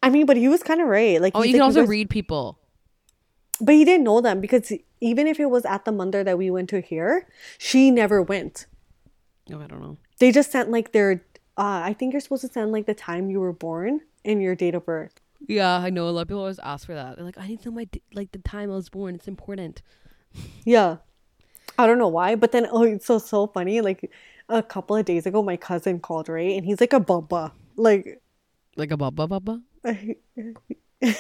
I mean, but he was kind of right. Like, oh, you like, can also was... read people. But he didn't know them because even if it was at the mandir that we went to here, she never went. Oh, I don't know. They just sent, like, their, uh, I think you're supposed to send, like, the time you were born and your date of birth. Yeah, I know. A lot of people always ask for that. They're like, I need to know my, d- like, the time I was born. It's important. Yeah, I don't know why, but then, oh, it's so so funny. Like, a couple of days ago my cousin called, right? And he's like a baba, like like a baba baba.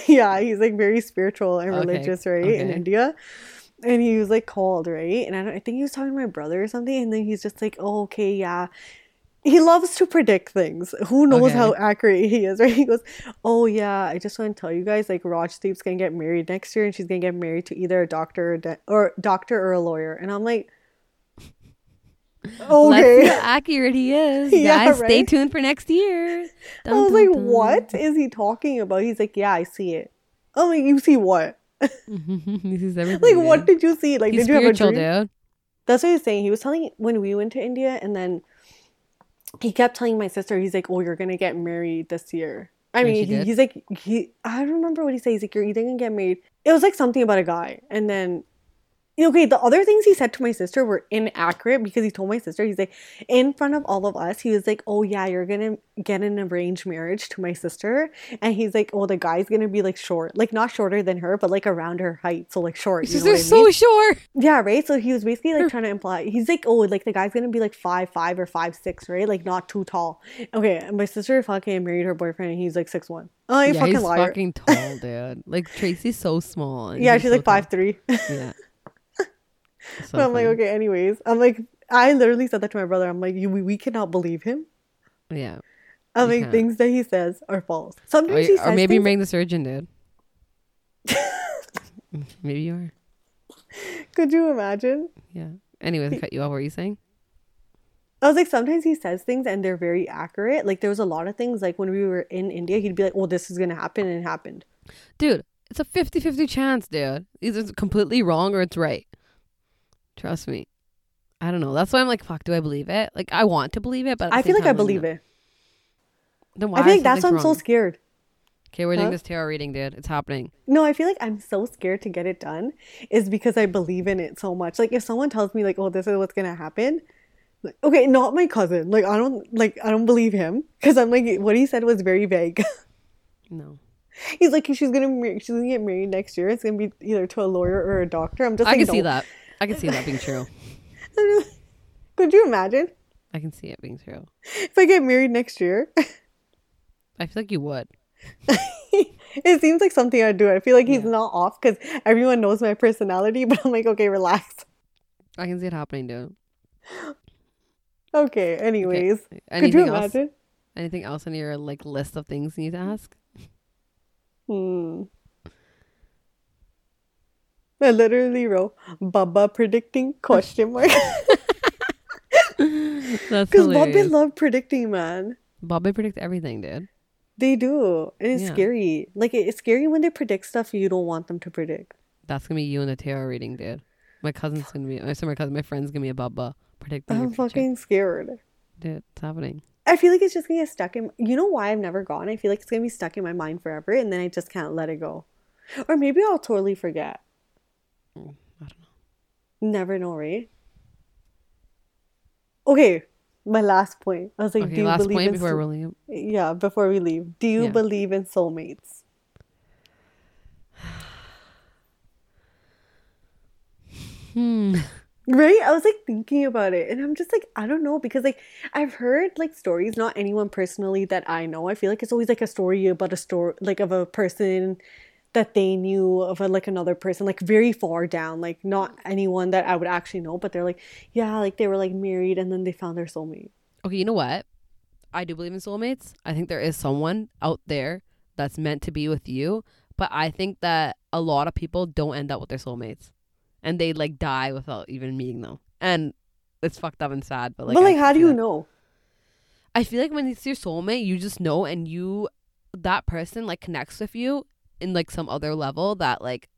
Yeah, he's like very spiritual and religious, okay. right okay. In India. And he was like called, right? And I, don't, I think he was talking to my brother or something, and then he's just like, oh, okay, yeah, he loves to predict things. Who knows okay. how accurate he is, right? He goes, oh, yeah, I just want to tell you guys, like, Rajdeep's going to get married next year, and she's going to get married to either a doctor or, de- or doctor or a lawyer. And I'm like, okay. Let's see how accurate he is. Yeah, guys, right? Stay tuned for next year. Dun, I was dun, like, dun. What is he talking about? He's like, yeah, I see it. I'm like, you see what? He sees everything. Like, dude. What did you see? Like, he's did you have a dream? Dude. That's what he was saying. He was telling when we went to India, and then he kept telling my sister, he's like, oh, you're going to get married this year. I and mean, he, he's like, he. I don't remember what he said. He's like, you're either going to get married. It was like something about a guy. And then, okay, the other things he said to my sister were inaccurate because he told my sister, he's like, in front of all of us, he was like, oh, yeah, you're going to get an arranged marriage to my sister. And he's like, oh, the guy's going to be like short, like not shorter than her, but like around her height. So like short. You know what I mean? So short. Yeah, right. So he was basically like trying to imply, he's like, oh, like the guy's going to be like five, five or five, six, right? Like not too tall. Okay. And my sister fucking married her boyfriend and he's like six, one. Oh, you yeah, fucking he's liar. Fucking tall, dude. Like Tracy's so small. Yeah. She's so like five, tall. Three. Yeah. So but I'm funny. Like, okay, anyways, I'm like, I literally said that to my brother. I'm like, you, we, we cannot believe him. Yeah. I'm like, can't. Things that he says are false. Sometimes or, he says Or maybe you're being the surgeon, dude. Maybe you are. Could you imagine? Yeah. Anyways, I cut you off. What were you saying? I was like, sometimes he says things and they're very accurate. Like, there was a lot of things, like, when we were in India, he'd be like, oh, this is going to happen, and it happened. Dude, it's a fifty-fifty chance, dude. Either it's completely wrong or it's right. Trust me. I don't know. That's why I'm like, fuck, do I believe it? Like, I want to believe it, but I feel like I believe it. Then why? I feel like that's why I'm so scared. Okay, we're doing this tarot reading, dude. It's happening. No, I feel like I'm so scared to get it done is because I believe in it so much. Like, if someone tells me, like, oh, this is what's going to happen. Like, okay, not my cousin. Like, I don't, like, I don't believe him because I'm like, what he said was very vague. No. He's like, she's going to she's gonna get married next year. It's going to be either to a lawyer or a doctor. I'm just like, I can see that. I can see that being true. Could you imagine? I can see it being true. If I get married next year. I feel like you would. It seems like something I'd do. I feel like he's yeah. not off because everyone knows my personality. But I'm like, okay, relax. I can see it happening, dude. Okay, anyways. Okay. Could you imagine? Else? Anything else on your like list of things you need to ask? Hmm. I literally wrote Baba predicting question mark. That's because Baba love predicting, man. Baba predicts everything, dude. They do, and it's yeah. scary. Like it, it's scary when they predict stuff you don't want them to predict. That's gonna be you in the tarot reading, dude. My cousin's gonna be. I said my cousin, my friend's gonna be a Baba predicting. I'm fucking scared, dude. It's happening. I feel like it's just gonna get stuck in. You know why I've never gone? I feel like it's gonna be stuck in my mind forever, and then I just can't let it go. Or maybe I'll totally forget. I don't know. Never know, right? Okay, my last point. I was like, okay, do you last believe point in before so- we leave? Yeah, before we leave, do you yeah. believe in soulmates? hmm. Right? I was like thinking about it, and I'm just like, I don't know, because like I've heard like stories, not anyone personally that I know. I feel like it's always like a story about a story, like of a person that they knew of a, like another person, like very far down, like not anyone that I would actually know, but they're like, yeah, like they were like married and then they found their soulmate. okay, you know what? I do believe in soulmates. I think there is someone out there that's meant to be with you. But I think that a lot of people don't end up with their soulmates. And they, like, die without even meeting them. And it's fucked up and sad. But, like, but, like how do you that. know? I feel like when it's your soulmate, you just know, and you, that person, like, connects with you in, like, some other level that, like,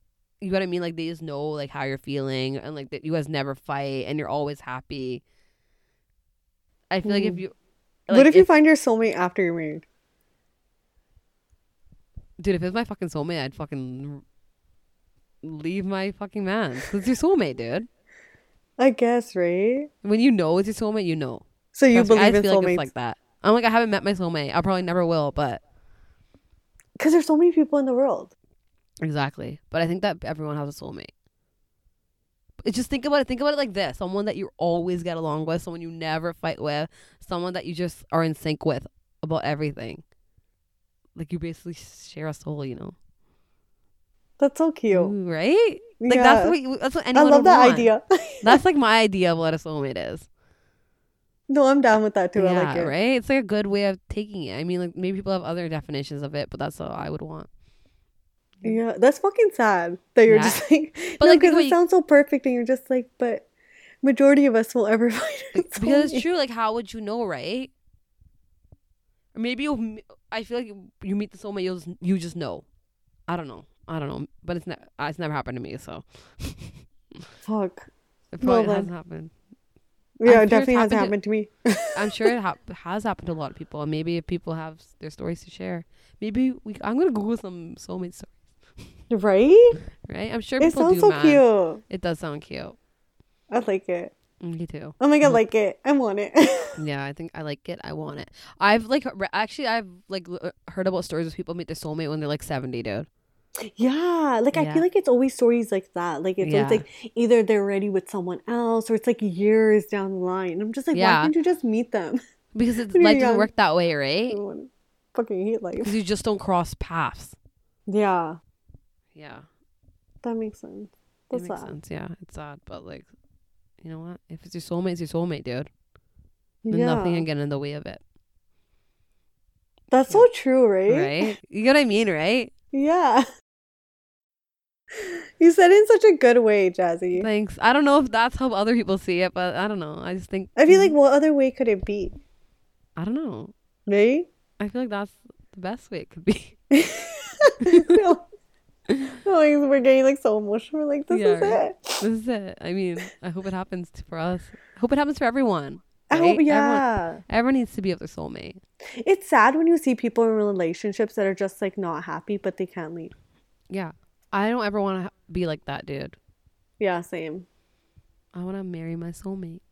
you know what I mean? Like, they just know, like, how you're feeling, and, like, that you guys never fight and you're always happy. I feel mm. like if you... Like, what if, if you find your soulmate after you're married? Dude, if it was my fucking soulmate, I'd fucking leave my fucking man. It's your soulmate, dude. I guess, right? When you know it's your soulmate, you know. So you That's believe in soulmates? I feel like it's like that. I'm like, I haven't met my soulmate. I probably never will, but... Because there's so many people in the world. Exactly. But I think that everyone has a soulmate. Just think about it. Think about it like this. Someone that you always get along with. Someone you never fight with. Someone that you just are in sync with about everything. Like, you basically share a soul, you know? That's so cute. Ooh, right? Yeah. Like, that's what, that's what anyone I love that want. idea. That's, like, my idea of what a soulmate is. No, I'm down with that, too. Yeah, I like it. Right? It's, like, a good way of taking it. I mean, like, maybe people have other definitions of it, but that's what I would want. Yeah, that's fucking sad that you're yeah. just like, but no, like, because it you, sounds so perfect, and you're just like, but majority of us will ever find it. Because soulmate. It's true. Like, how would you know, right? Or maybe you, I feel like you, you meet the soulmate, you just, you just know. I don't know. I don't know. But it's, ne- it's never happened to me, so. Fuck. It probably well, hasn't happened. Yeah, I'm it sure definitely hasn't happened to, happened to me. I'm sure it ha- has happened to a lot of people. And maybe if people have their stories to share, maybe we. I'm going to Google some soulmate stories. Right? Right? I'm sure people do, It sounds do, so man. cute. It does sound cute. I like it. Me too. Oh my god, I like it. I want it. Yeah, I think I like it. I want it. I've, like, re- actually, I've, like, l- heard about stories of people meet their soulmate when they're, like, seventy, dude. Yeah. Like, yeah. I feel like it's always stories like that. Like, it's yeah. always, like, either they're already with someone else or it's, like, years down the line. I'm just like, yeah. why can't you just meet them? Because it's, life doesn't work that way, right? I fucking hate life. Because you just don't cross paths. Yeah. Yeah, that makes sense. That's that makes sad. sense. Yeah, it's sad, but, like, you know what? If it's your soulmate, it's your soulmate, dude. Then yeah. nothing can get in the way of it. That's yeah. so true, right? Right? You get what I mean, right? Yeah. You said it in such a good way, Jazzy. Thanks. I don't know if that's how other people see it, but I don't know. I just think. I feel like, what other way could it be? I don't know. Maybe. I feel like that's the best way it could be. No. Like, we're getting, like, so emotional. We're like, this yeah, is right. it. This is it. I mean, I hope it happens for us. I hope it happens for everyone. Right? I hope, yeah. Everyone, everyone needs to be with their soulmate. It's sad when you see people in relationships that are just, like, not happy, but they can't leave. Yeah. I don't ever want to ha- be like that, dude. Yeah, same. I want to marry my soulmate.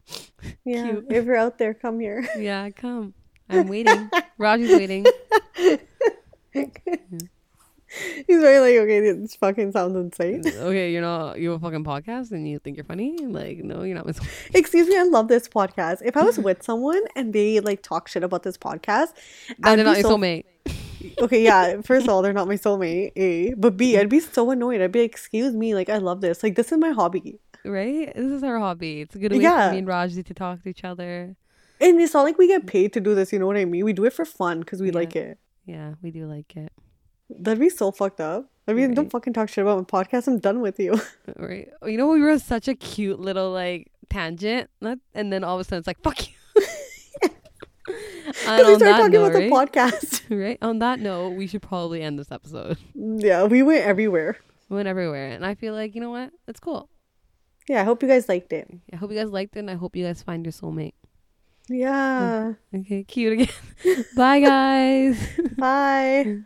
Yeah. Cute. If you're out there, come here. Yeah, come. I'm waiting. Raji's waiting. Yeah. He's very like, okay, this fucking sounds insane. Okay, you're not, you have a fucking podcast and you think you're funny? Like, no, you're not. Excuse me, I love this podcast. If I was with someone and they, like, talk shit about this podcast, and they're not your so- soulmate. Okay, yeah, first of all, they're not my soulmate, A. But B, I'd be so annoyed. I'd be like, excuse me, like, I love this. Like, this is my hobby. Right? This is our hobby. It's a good way yeah. for me and Rajdeep to talk to each other. And it's not like we get paid to do this, you know what I mean? We do it for fun because we yeah. like it. Yeah, we do like it. That'd be so fucked up. I mean, right. Don't fucking talk shit about my podcast. I'm done with you. Right. You know, we were on such a cute little, like, tangent. And then all of a sudden, it's like, fuck you. Because we started talking note, about right? the podcast. Right. On that note, we should probably end this episode. Yeah, we went everywhere. We went everywhere. And I feel like, you know what? It's cool. Yeah, I hope you guys liked it. I hope you guys liked it. And I hope you guys find your soulmate. Yeah. Okay, cute again. Bye, guys. Bye.